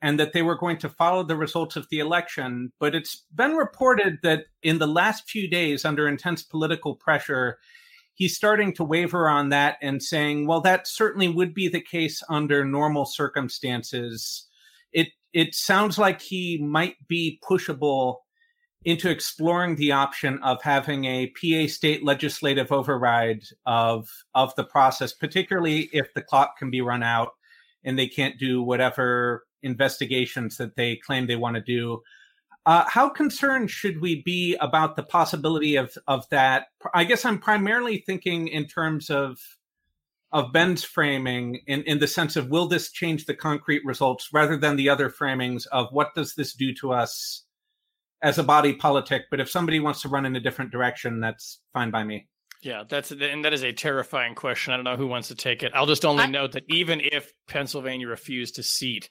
and that they were going to follow the results of the election. But it's been reported that in the last few days, under intense political pressure, he's starting to waver on that and saying, well, that certainly would be the case under normal circumstances. It sounds like he might be pushable into exploring the option of having a PA state legislative override of the process, particularly if the clock can be run out and they can't do whatever investigations that they claim they want to do. How concerned should we be about the possibility of that? I guess I'm primarily thinking in terms of Ben's framing in the sense of, will this change the concrete results rather than the other framings of what does this do to us as a body politic? But if somebody wants to run in a different direction, that's fine by me. Yeah, that is a terrifying question. I don't know who wants to take it. I'll just only note that even if Pennsylvania refused to seat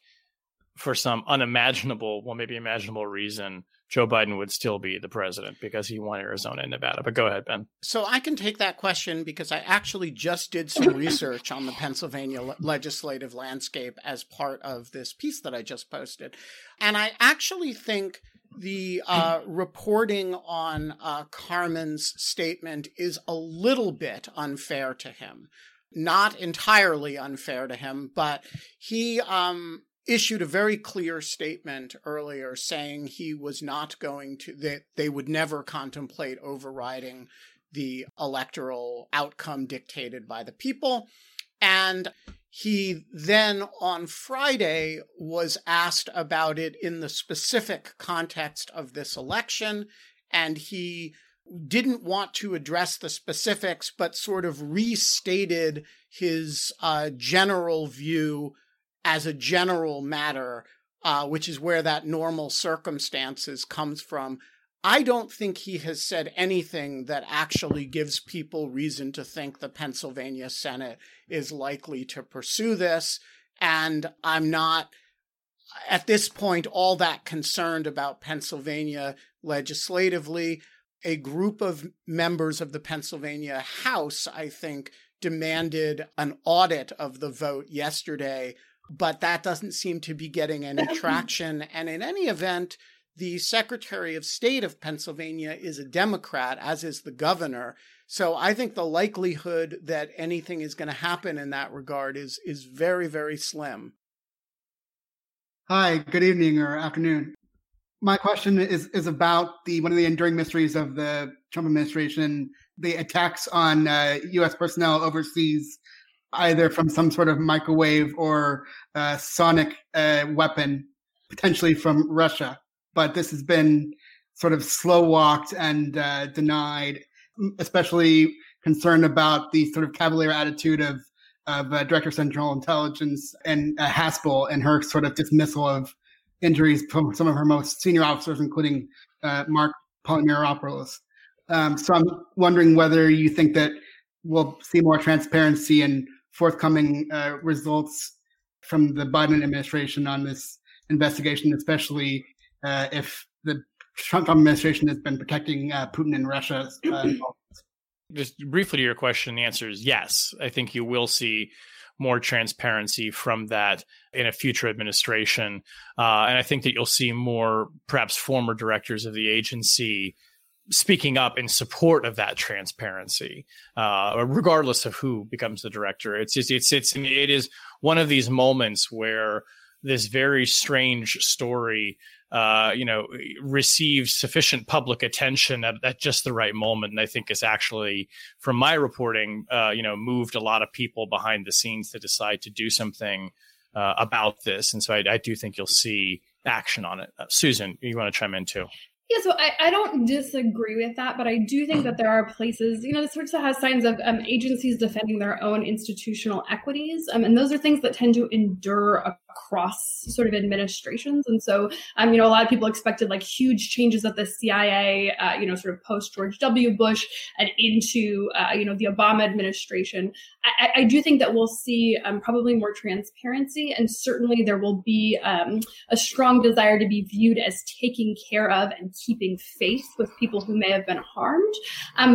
for some unimaginable, well, maybe imaginable reason, Joe Biden would still be the president because he won Arizona and Nevada. But go ahead, Ben. So I can take that question because I actually just did some research on the Pennsylvania legislative landscape as part of this piece that I just posted. And I actually think the reporting on Carmen's statement is a little bit unfair to him. Not entirely unfair to him, but he issued a very clear statement earlier saying he was not going to, that they would never contemplate overriding the electoral outcome dictated by the people. And he then on Friday was asked about it in the specific context of this election, and he didn't want to address the specifics, but sort of restated his general view as a general matter, which is where that normal circumstances comes from. I don't think he has said anything that actually gives people reason to think the Pennsylvania Senate is likely to pursue this. And I'm not, at this point, all that concerned about Pennsylvania legislatively. A group of members of the Pennsylvania House, I think, demanded an audit of the vote yesterday, but that doesn't seem to be getting any traction. And in any event, the Secretary of State of Pennsylvania is a Democrat, as is the governor. So I think the likelihood that anything is going to happen in that regard is very, very slim. Hi, good evening or afternoon. My question is about one of the enduring mysteries of the Trump administration, the attacks on U.S. personnel overseas, either from some sort of microwave or sonic weapon, potentially from Russia. But this has been sort of slow-walked and denied, especially concerned about the sort of cavalier attitude of Director of Central Intelligence and Haspel and her sort of dismissal of injuries from some of her most senior officers, including Mark Polymeropoulos. So I'm wondering whether you think that we'll see more transparency and forthcoming results from the Biden administration on this investigation, especially if the Trump administration has been protecting Putin and Russia. Just briefly to your question, the answer is yes. I think you will see more transparency from that in a future administration. And I think that you'll see more perhaps former directors of the agency speaking up in support of that transparency, regardless of who becomes the director. It is one of these moments where this very strange story receives sufficient public attention at just the right moment. And I think it's actually, from my reporting, moved a lot of people behind the scenes to decide to do something about this. And so I do think you'll see action on it. Susan, you want to chime in too? Yeah, so I don't disagree with that, but I do think that there are places, this sort of has signs of agencies defending their own institutional equities. And those are things that tend to endure across sort of administrations. And so, a lot of people expected like huge changes at the CIA, sort of post George W. Bush and into, the Obama administration. I do think that we'll see probably more transparency, and certainly there will be a strong desire to be viewed as taking care of and keeping faith with people who may have been harmed.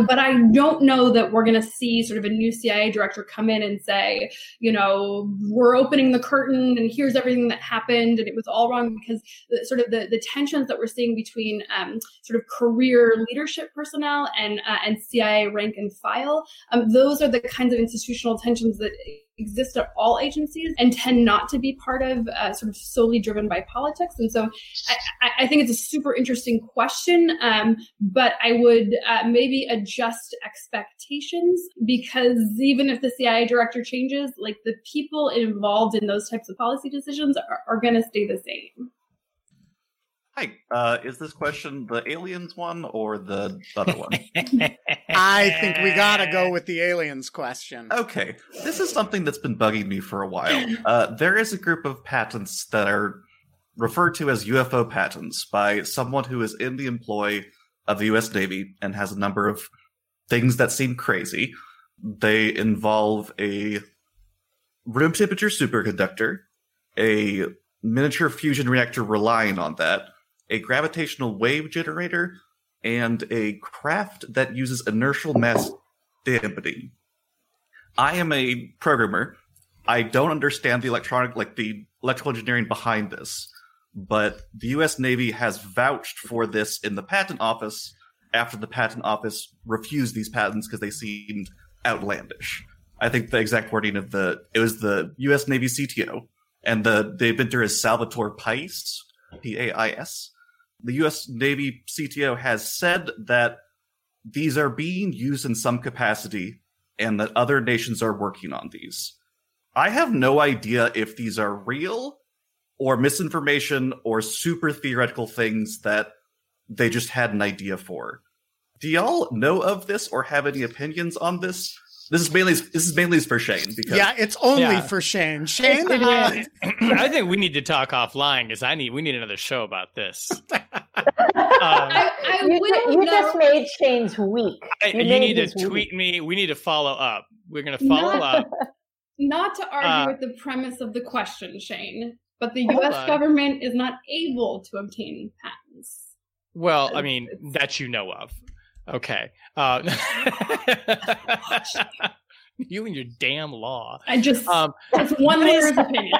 But I don't know that we're going to see sort of a new CIA director come in and say, we're opening the curtain and here's everything that happened and it was all wrong, because the tensions that we're seeing between sort of career leadership personnel and CIA rank and file, those are the kinds of institutional tensions that exist at all agencies and tend not to be part of sort of solely driven by politics. And so I think it's a super interesting question, but I would maybe adjust expectations, because even if the CIA director changes, like the people involved in those types of policy decisions are going to stay the same. Hi, is this question the aliens one or the other one? I think we gotta go with the aliens question. Okay, this is something that's been bugging me for a while. There is a group of patents that are referred to as UFO patents by someone who is in the employ of the U.S. Navy and has a number of things that seem crazy. They involve a room temperature superconductor, a miniature fusion reactor relying on that, a gravitational wave generator, and a craft that uses inertial mass dampening. I am a programmer. I don't understand the electrical engineering behind this, but the U.S. Navy has vouched for this in the patent office after the patent office refused these patents because they seemed outlandish. I think the exact wording of it was the U.S. Navy CTO, and the inventor is Salvatore Pais, P-A-I-S. The U.S. Navy CTO has said that these are being used in some capacity and that other nations are working on these. I have no idea if these are real or misinformation or super theoretical things that they just had an idea for. Do y'all know of this or have any opinions on this? This is mainly for Shane. Because it's only for Shane. Shane, I think we need to talk offline because we need another show about this. You just made Shane's week. You need to tweet me. We need to follow up. We're going to follow up. Not to argue with the premise of the question, Shane, but the U.S. government is not able to obtain patents. Well, I mean, that you know of. Okay. You and your damn law. I just, that's one lawyer's opinion.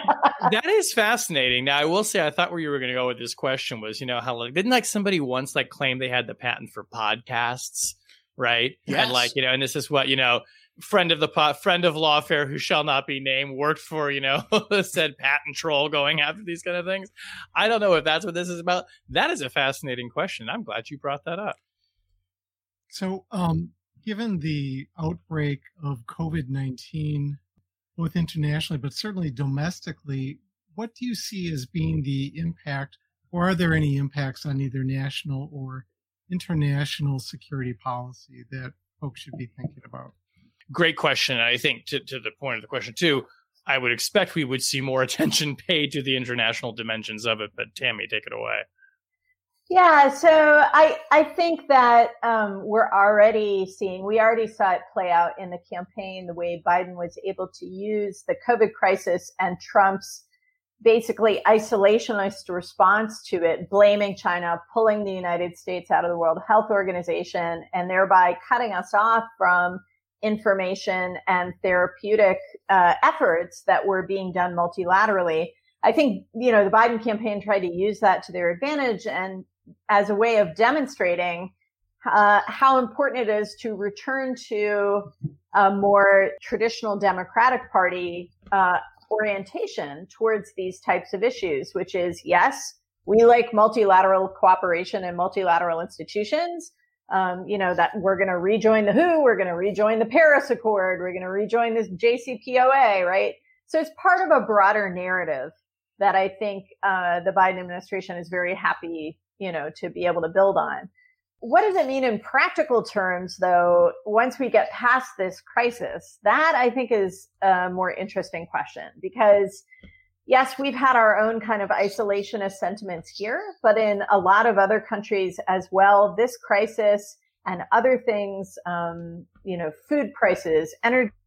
That is fascinating. Now, I will say, I thought where you were going to go with this question was, you know, how didn't somebody once claim they had the patent for podcasts, right? Yes. And and this is what, friend of Lawfare who shall not be named worked for, said patent troll going after these kind of things. I don't know if that's what this is about. That is a fascinating question. I'm glad you brought that up. So given the outbreak of COVID-19, both internationally, but certainly domestically, what do you see as being the impact, or are there any impacts on either national or international security policy that folks should be thinking about? Great question. I think to the point of the question, too, I would expect we would see more attention paid to the international dimensions of it. But Tammy, take it away. Yeah, so I think that we already saw it play out in the campaign, the way Biden was able to use the COVID crisis and Trump's basically isolationist response to it, blaming China, pulling the United States out of the World Health Organization, and thereby cutting us off from information and therapeutic efforts that were being done multilaterally. I think, the Biden campaign tried to use that to their advantage and as a way of demonstrating how important it is to return to a more traditional Democratic Party orientation towards these types of issues, which is, yes, we like multilateral cooperation and multilateral institutions, that we're going to rejoin the WHO, we're going to rejoin the Paris Accord, we're going to rejoin this JCPOA, right? So it's part of a broader narrative that I think the Biden administration is very happy to be able to build on. What does it mean in practical terms, though, once we get past this crisis? That, I think, is a more interesting question because, yes, we've had our own kind of isolationist sentiments here, but in a lot of other countries as well, this crisis and other things, food prices, energy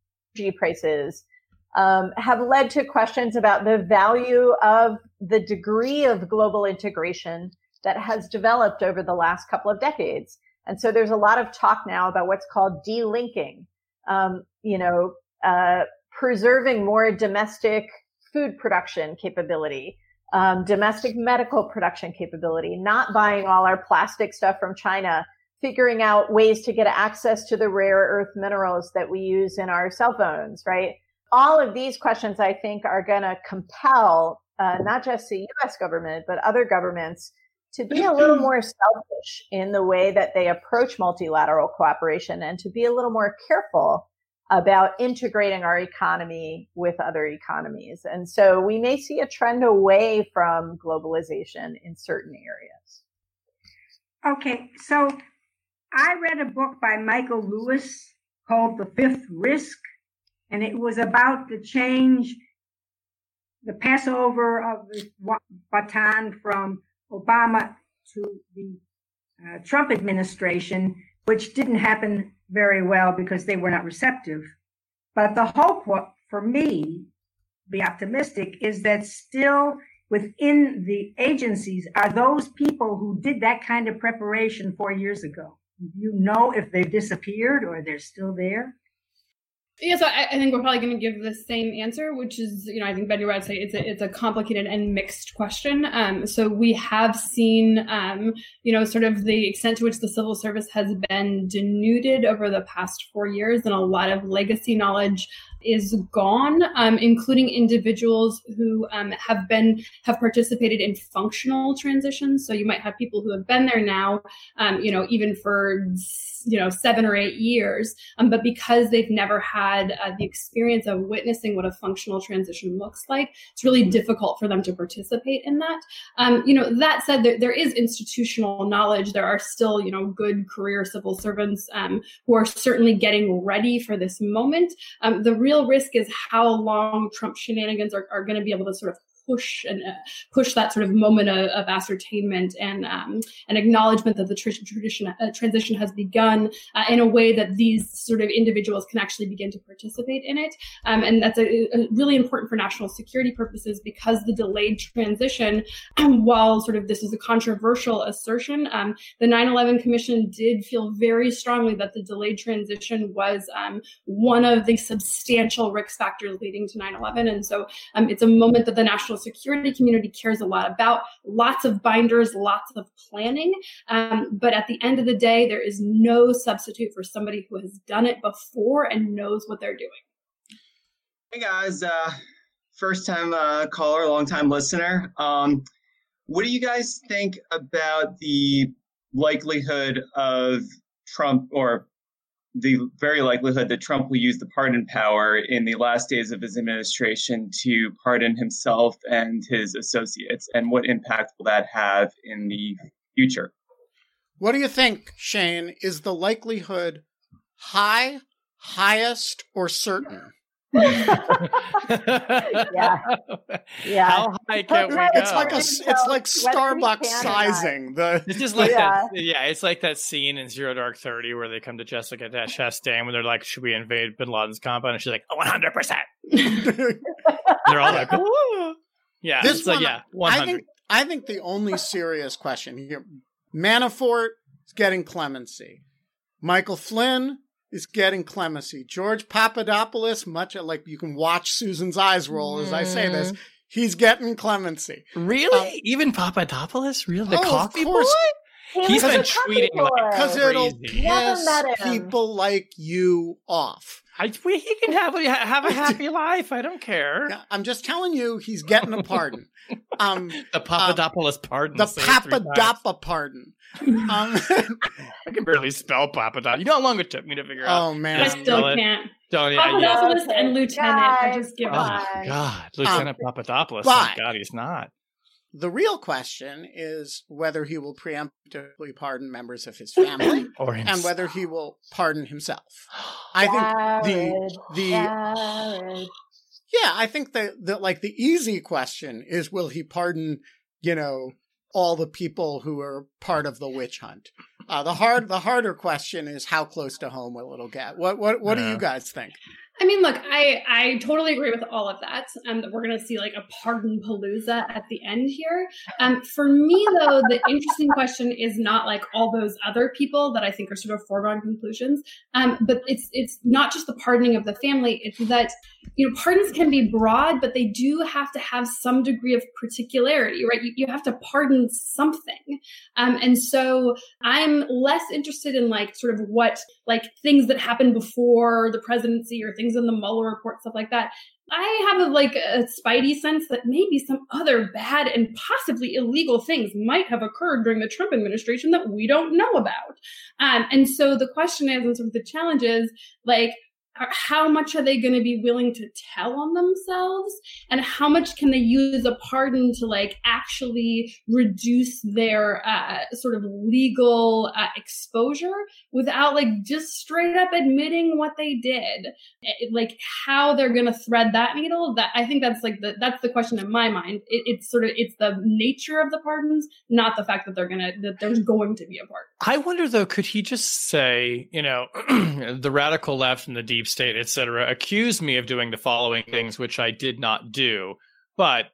prices, have led to questions about the value of the degree of global integration that has developed over the last couple of decades. And so there's a lot of talk now about what's called delinking, preserving more domestic food production capability, domestic medical production capability, not buying all our plastic stuff from China, figuring out ways to get access to the rare earth minerals that we use in our cell phones, right? All of these questions, I think, are going to compel not just the U.S. government, but other governments to be a little more selfish in the way that they approach multilateral cooperation and to be a little more careful about integrating our economy with other economies. And so we may see a trend away from globalization in certain areas. Okay, so I read a book by Michael Lewis called The Fifth Risk, and it was about the change, the passover of the baton from Obama to the Trump administration, which didn't happen very well because they were not receptive. But the hope for me, be optimistic, is that still within the agencies are those people who did that kind of preparation 4 years ago? Do you know if they've disappeared or they're still there? Yeah, so I think we're probably going to give the same answer, which is, you know, I think Ben Wittes say it's a complicated and mixed question. So we have seen, you know, sort of the extent to which the civil service has been denuded over the past 4 years, and a lot of legacy knowledge is gone, including individuals who have participated in functional transitions. So you might have people who have been there now, you know, even for 7 or 8 years, but because they've never had the experience of witnessing what a functional transition looks like, it's really difficult for them to participate in that. You know, that said, there is institutional knowledge. There are still, you know, good career civil servants who are certainly getting ready for this moment. The real risk is how long Trump shenanigans are going to be able to sort of push that sort of moment of ascertainment and acknowledgement that the transition has begun in a way that these sort of individuals can actually begin to participate in it. And that's a really important for national security purposes, because the delayed transition, while sort of this is a controversial assertion, the 9/11 Commission did feel very strongly that the delayed transition was one of the substantial risk factors leading to 9/11. And so it's a moment that the national security community cares a lot about. Lots of binders, lots of planning. But at the end of the day, there is no substitute for somebody who has done it before and knows what they're doing. Hey guys, first time caller, long time listener. What do you guys think about the likelihood of Trump, or the very likelihood that Trump will use the pardon power in the last days of his administration to pardon himself and his associates, and what impact will that have in the future? What do you think, Shane? Is the likelihood high, highest, or certain? Yeah. How high can we go? It's like Starbucks sizing. It's just like that. Yeah, it's like that scene in Zero Dark 30 where they come to Jessica Chastain when they're like, "Should we invade Bin Laden's compound?" And she's like, 100%. They're all like, "Whoa." Yeah. This it's one, like, yeah, 100. I think the only serious question here: Manafort is getting clemency. Michael Flynn is getting clemency. George Papadopoulos, much like you can watch Susan's eyes roll as I say this, he's getting clemency. Really? Even Papadopoulos? Really? The coffee boy? He's been tweeting like crazy. Because it'll piss people like you off. He can have a happy life. I don't care. Yeah, I'm just telling you, he's getting a pardon. The Papadopoulos pardon. The Papadoppa pardon. I can barely spell Papadopoulos. You know how long it took me to figure out? Oh, man. I still can't. Papadopoulos and Lieutenant. I just give up. Oh, my God. Lieutenant Papadopoulos. Thank God he's not. The real question is whether he will preemptively pardon members of his family or himself, and whether he will pardon himself. I think the easy question is, will he pardon, you know, all the people who are part of the witch hunt? The harder question is how close to home will it'll get? What do you guys think? I mean, look, I totally agree with all of that, that we're going to see like a pardon palooza at the end here. For me, though, the interesting question is not like all those other people that I think are sort of foregone conclusions, but it's not just the pardoning of the family. It's that, you know, pardons can be broad, but they do have to have some degree of particularity, right? You have to pardon something. And so I'm less interested in like sort of what like things that happened before the presidency or things in the Mueller report, stuff like that. I have a spidey sense that maybe some other bad and possibly illegal things might have occurred during the Trump administration that we don't know about. And so the question is, and sort of the challenge is, like, how much are they going to be willing to tell on themselves, and how much can they use a pardon to like actually reduce their sort of legal exposure without like just straight up admitting what they did, like how they're going to thread that needle. That I think that's like that's the question in my mind. It's the nature of the pardons, not the fact that there's going to be a pardon. I wonder though, could he just say, you know, the radical left and the deep state, etc., accused me of doing the following things, which I did not do, but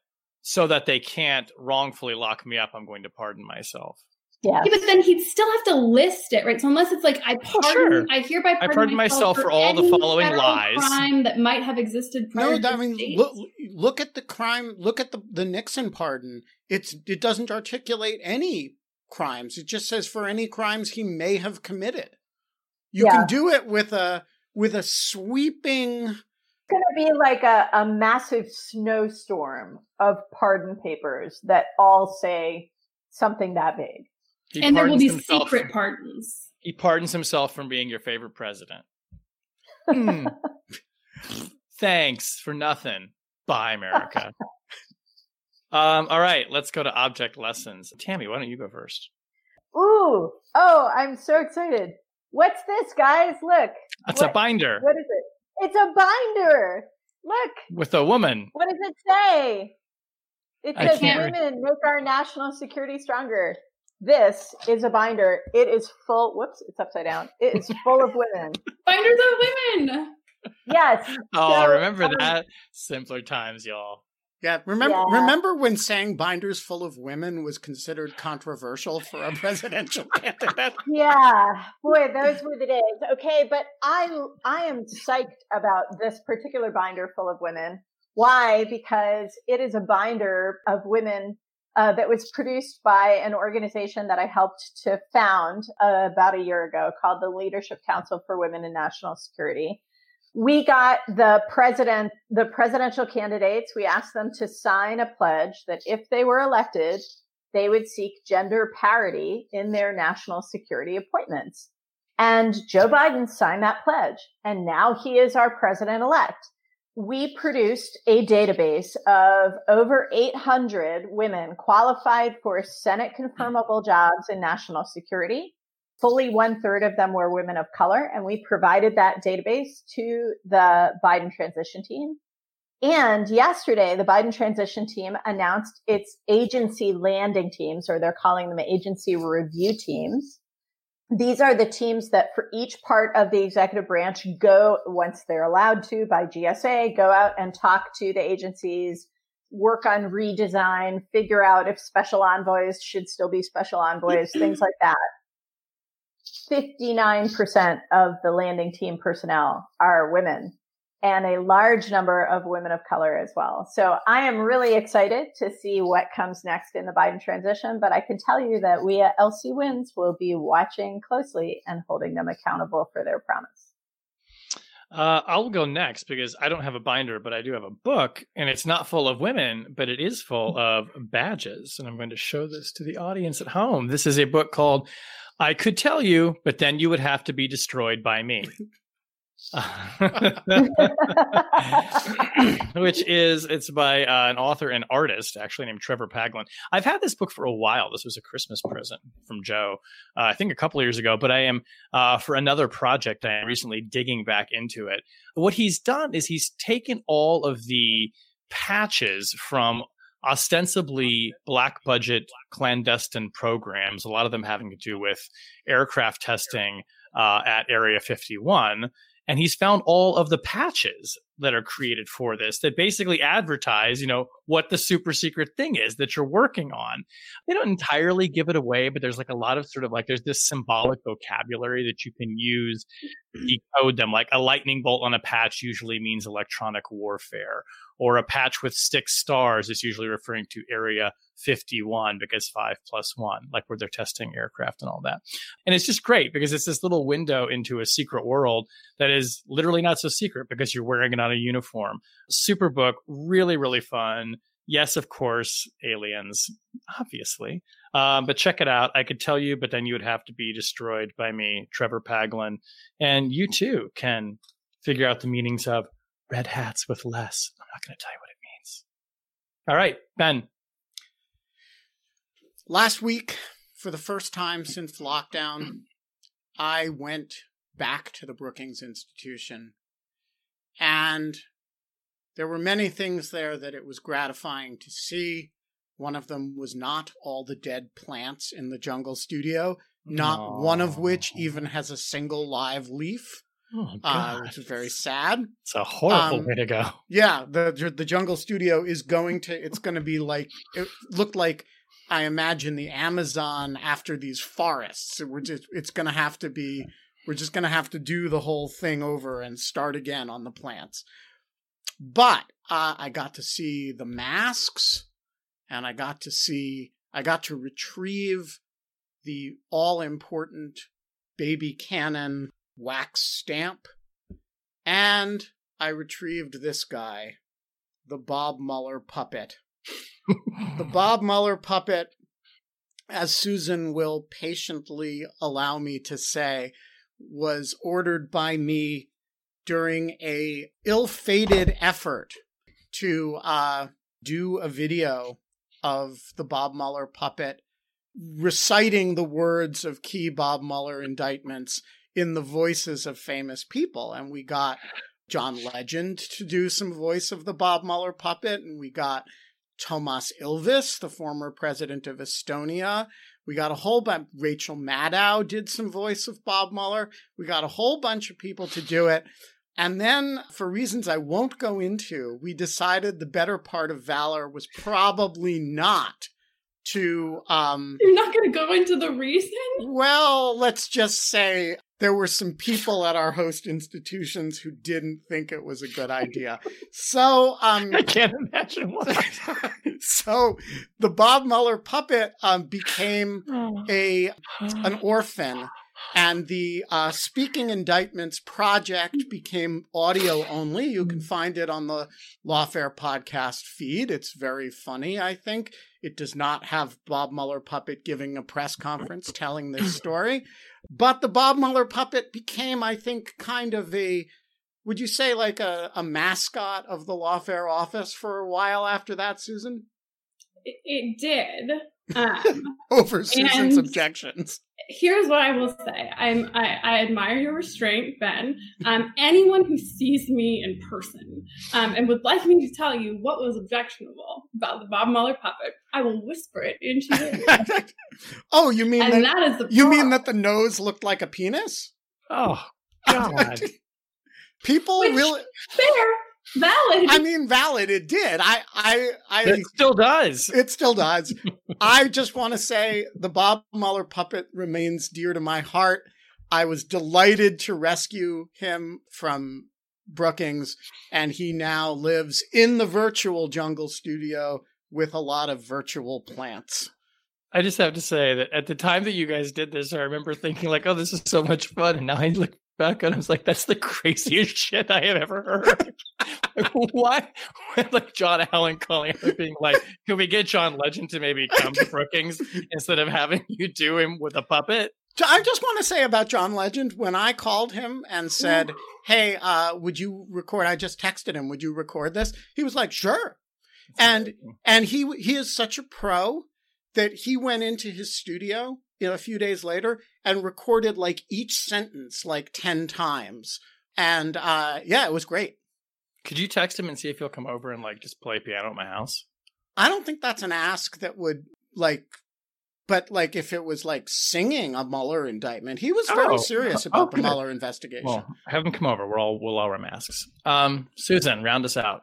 so that they can't wrongfully lock me up, I'm going to pardon myself. Yeah. Yeah, but then he'd still have to list it, right? So unless it's like, I hereby pardon myself for all the following lies, crime that might have existed prior. No, I mean, look at the crime. Look at the Nixon pardon. It doesn't articulate any crimes. It just says for any crimes he may have committed. You can do it with a sweeping. Going to be like a massive snowstorm of pardon papers that all say something that big. And there will be secret pardons. He pardons himself from being your favorite president. Thanks for nothing. Bye, America. All right, let's go to object lessons. Tammy, why don't you go first? Ooh. Oh, I'm so excited. What's this, guys? Look. It's a binder. What is it? It's a binder. Look. With a woman. What does it say? It says women make our national security stronger. This is a binder. It is full. Whoops, it's upside down. It is full of women. Binders of women. Yes. Oh, so, remember that. Simpler times, y'all. Yeah. Remember when saying binders full of women was considered controversial for a presidential candidate? Yeah. Boy, those were the days. Okay, but I am psyched about this particular binder full of women. Why? Because it is a binder of women that was produced by an organization that I helped to found about a year ago called the Leadership Council for Women in National Security. We got the presidential candidates, we asked them to sign a pledge that if they were elected, they would seek gender parity in their national security appointments. And Joe Biden signed that pledge. And now he is our president-elect. We produced a database of over 800 women qualified for Senate confirmable jobs in national security. Fully 1/3 of them were women of color, and we provided that database to the Biden transition team. And yesterday, the Biden transition team announced its agency landing teams, or they're calling them agency review teams. These are the teams that for each part of the executive branch go, once they're allowed to by GSA, go out and talk to the agencies, work on redesign, figure out if special envoys should still be special envoys, things like that. 59% of the landing team personnel are women, and a large number of women of color as well. So I am really excited to see what comes next in the Biden transition, but I can tell you that we at LC Wins will be watching closely and holding them accountable for their promise. I'll go next because I don't have a binder, but I do have a book, and it's not full of women, but it is full of badges. And I'm going to show this to the audience at home. This is a book called I Could Tell You, But Then You Would Have to Be Destroyed by Me. It's by an author and artist actually named Trevor Paglen. I've had this book for a while. This was a Christmas present from Joe, I think a couple of years ago, but I am for another project, I am recently digging back into it. What he's done is he's taken all of the patches from ostensibly black budget clandestine programs, a lot of them having to do with aircraft testing at Area 51. And he's found all of the patches that are created for this that basically advertise, what the super secret thing is that you're working on. They don't entirely give it away, but there's like a lot of sort of like there's this symbolic vocabulary that you can use to decode them. Like a lightning bolt on a patch usually means electronic warfare, or a patch with 6 stars is usually referring to Area 51 because 5+1, like where they're testing aircraft and all that. And it's just great because it's this little window into a secret world that is literally not so secret because you're wearing it on a uniform. Super book, really, really fun. Yes, of course, aliens, obviously. But check it out. I Could Tell You, But Then You Would Have to Be Destroyed by Me, Trevor Paglen. And you too can figure out the meanings of red hats with less. I'm not going to tell you what it means. All right, Ben. Last week, for the first time since lockdown, I went back to the Brookings Institution, and there were many things there that it was gratifying to see. One of them was not all the dead plants in the jungle studio, not one of which even has a single live leaf. Oh, which is very sad. It's a horrible way to go. Yeah, the Jungle Studio is going to, it's going to be like, it looked like, I imagine, the Amazon after these forests. It's going to have to be, we're just going to have to do the whole thing over and start again on the plants. But I got to see the masks, and I got to retrieve the all-important baby cannon wax stamp, and I retrieved this guy, the Bob Mueller puppet. The Bob Mueller puppet, as Susan will patiently allow me to say, was ordered by me during a ill-fated effort to do a video of the Bob Mueller puppet reciting the words of key Bob Mueller indictments in the voices of famous people. And we got John Legend to do some voice of the Bob Mueller puppet, and we got Tomas Ilves, the former president of Estonia. We got a whole bunch. Rachel Maddow did some voice of Bob Mueller. We got a whole bunch of people to do it. And then, for reasons I won't go into, we decided the better part of valor was probably not to... You're not going to go into the reason? Well, let's just say there were some people at our host institutions who didn't think it was a good idea. So... I can't imagine why. So the Bob Mueller puppet became an orphan, and the Speaking Indictments project became audio only. You can find it on the Lawfare podcast feed. It's very funny, I think. It does not have Bob Mueller puppet giving a press conference telling this story. But the Bob Mueller puppet became, I think, kind of a... Would you say like a mascot of the Lawfare office for a while after that, Susan? It did. Over Susan's objections. Here's what I will say. I admire your restraint, Ben. Anyone who sees me in person and would like me to tell you what was objectionable about the Bob Mueller puppet, I will whisper it into you. Oh, you mean and that is the you mean that the nose looked like a penis? Oh, God. People which, really fair, valid. I mean, valid. It did. I it still does. It still does. I just want to say the Bob Mueller puppet remains dear to my heart. I was delighted to rescue him from Brookings, and he now lives in the virtual jungle studio with a lot of virtual plants. I just have to say that at the time that you guys did this, I remember thinking like, "Oh, this is so much fun," and now I look back and I was like, that's the craziest shit I have ever heard. Like, why? Like John Allen calling up being like, can we get John Legend to maybe come to Brookings instead of having you do him with a puppet? I just want to say about John Legend, when I called him and said, hey, would you record? I just texted him, would you record this? He was like, sure. And he is such a pro that he went into his studio a few days later and recorded like each sentence like 10 times. And yeah, it was great. Could you text him and see if he'll come over and like just play piano at my house? I don't think that's an ask that would like, but like if it was like singing a Mueller indictment, he was very serious about the Mueller investigation. Well, have him come over. We'll all wear masks. Susan, round us out.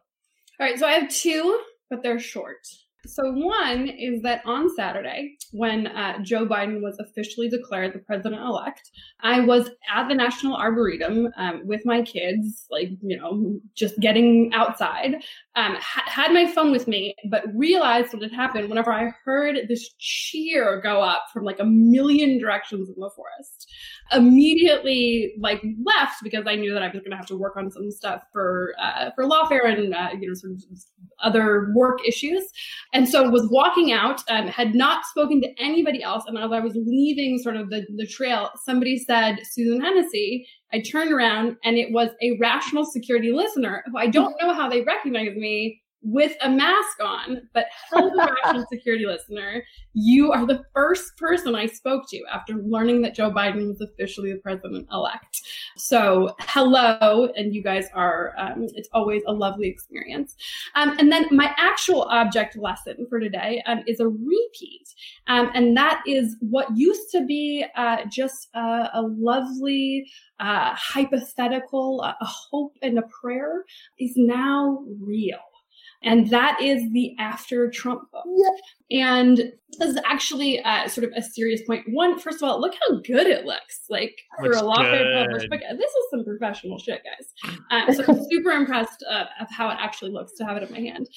All right. So I have two, but they're short. So one is that on Saturday, when Joe Biden was officially declared the president-elect, I was at the National Arboretum with my kids, like, you know, just getting outside, had my phone with me, but realized what had happened whenever I heard this cheer go up from like a million directions in the forest. Immediately like left because I knew that I was going to have to work on some stuff for Lawfare and you know, sort of other work issues. And so was walking out, had not spoken to anybody else. And as I was leaving sort of the trail, somebody said, Susan Hennessy. I turned around and it was a Rational Security listener who I don't know how they recognized me, with a mask on. But hello, Rational Security listener, you are the first person I spoke to after learning that Joe Biden was officially the president-elect. So hello, and you guys are, it's always a lovely experience. And then my actual object lesson for today is a repeat. And that is what used to be just a lovely hypothetical, a hope and a prayer is now real. And that is the after Trump vote. Yeah. And this is actually sort of a serious point. One, first of all, look how good it looks. Like, for a Lawfare published book, this is some professional shit, guys. So I'm super impressed of how it actually looks to have it in my hand.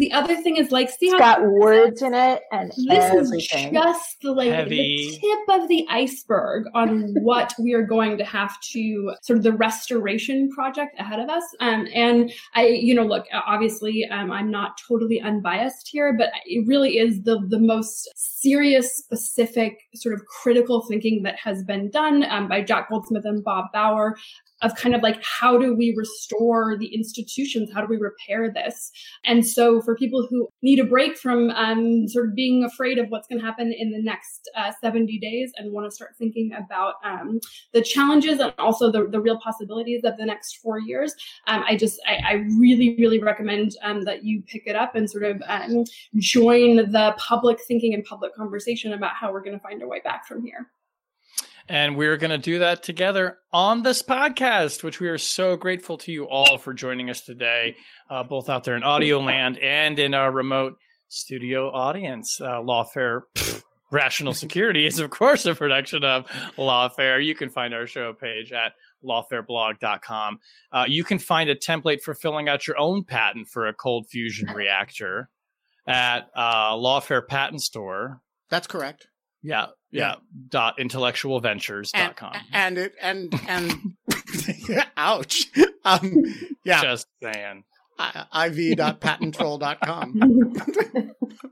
The other thing is, like, see how it's got words in it and everything. This is just the tip of the iceberg on what we are going to have to sort of the restoration project ahead of us. And I, look, obviously, I'm not totally unbiased here, but it really is the most serious, specific, sort of critical thinking that has been done by Jack Goldsmith and Bob Bauer of kind of like, how do we restore the institutions? How do we repair this? And so for people who need a break from sort of being afraid of what's going to happen in the next 70 days and want to start thinking about the challenges and also the real possibilities of the next 4 years, I really, really recommend that you pick it up and sort of join the public thinking and public conversation about how we're going to find our way back from here. And we're going to do that together on this podcast, which we are so grateful to you all for joining us today, both out there in audio land and in our remote studio audience. Lawfare, Rational Security is, of course, a production of Lawfare. You can find our show page at lawfareblog.com. You can find a template for filling out your own patent for a cold fusion reactor at Lawfare Patent Store. That's correct. Yeah. .intellectualventures.com. And ouch. Yeah. Just saying. iv.patenttroll.com.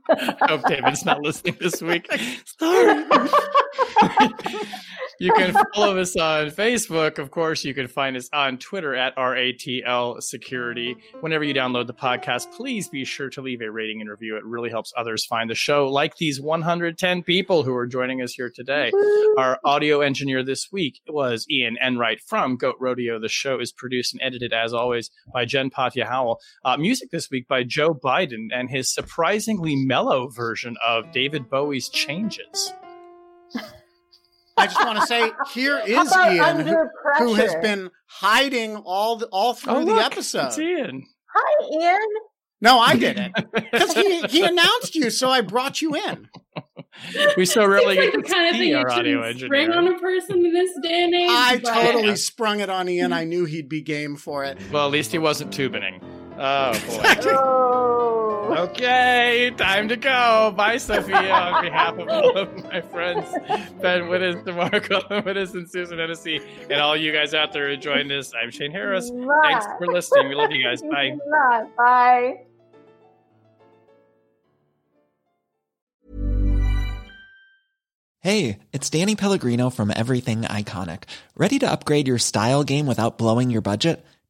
I hope David's not listening this week. Sorry. You can follow us on Facebook. Of course, you can find us on Twitter at RATL Security. Whenever you download the podcast, please be sure to leave a rating and review. It really helps others find the show, like these 110 people who are joining us here today. Woo. Our audio engineer this week was Ian Enright from Goat Rodeo. The show is produced and edited, as always, by Jen Patia Howell. Music this week by Joe Biden and his surprisingly mellow version of David Bowie's Changes. I just want to say, here is Ian, who has been hiding all through the episode. It's Ian. Hi, Ian. No, I didn't. Because he announced you, so I brought you in. We so really get like the kind of thing you should spring on a person in this day and age. I totally sprung it on Ian. I knew he'd be game for it. Well, at least he wasn't tubining. Oh, boy. Okay, time to go. Bye, Sophia. On behalf of all of my friends, Ben Wittes, DeMarco Wittes, and Susan Hennessy, and all you guys out there who joined us, I'm Shane Harris. Love. Thanks for listening. We love you guys. Bye. Love. Bye. Hey, it's Danny Pellegrino from Everything Iconic. Ready to upgrade your style game without blowing your budget?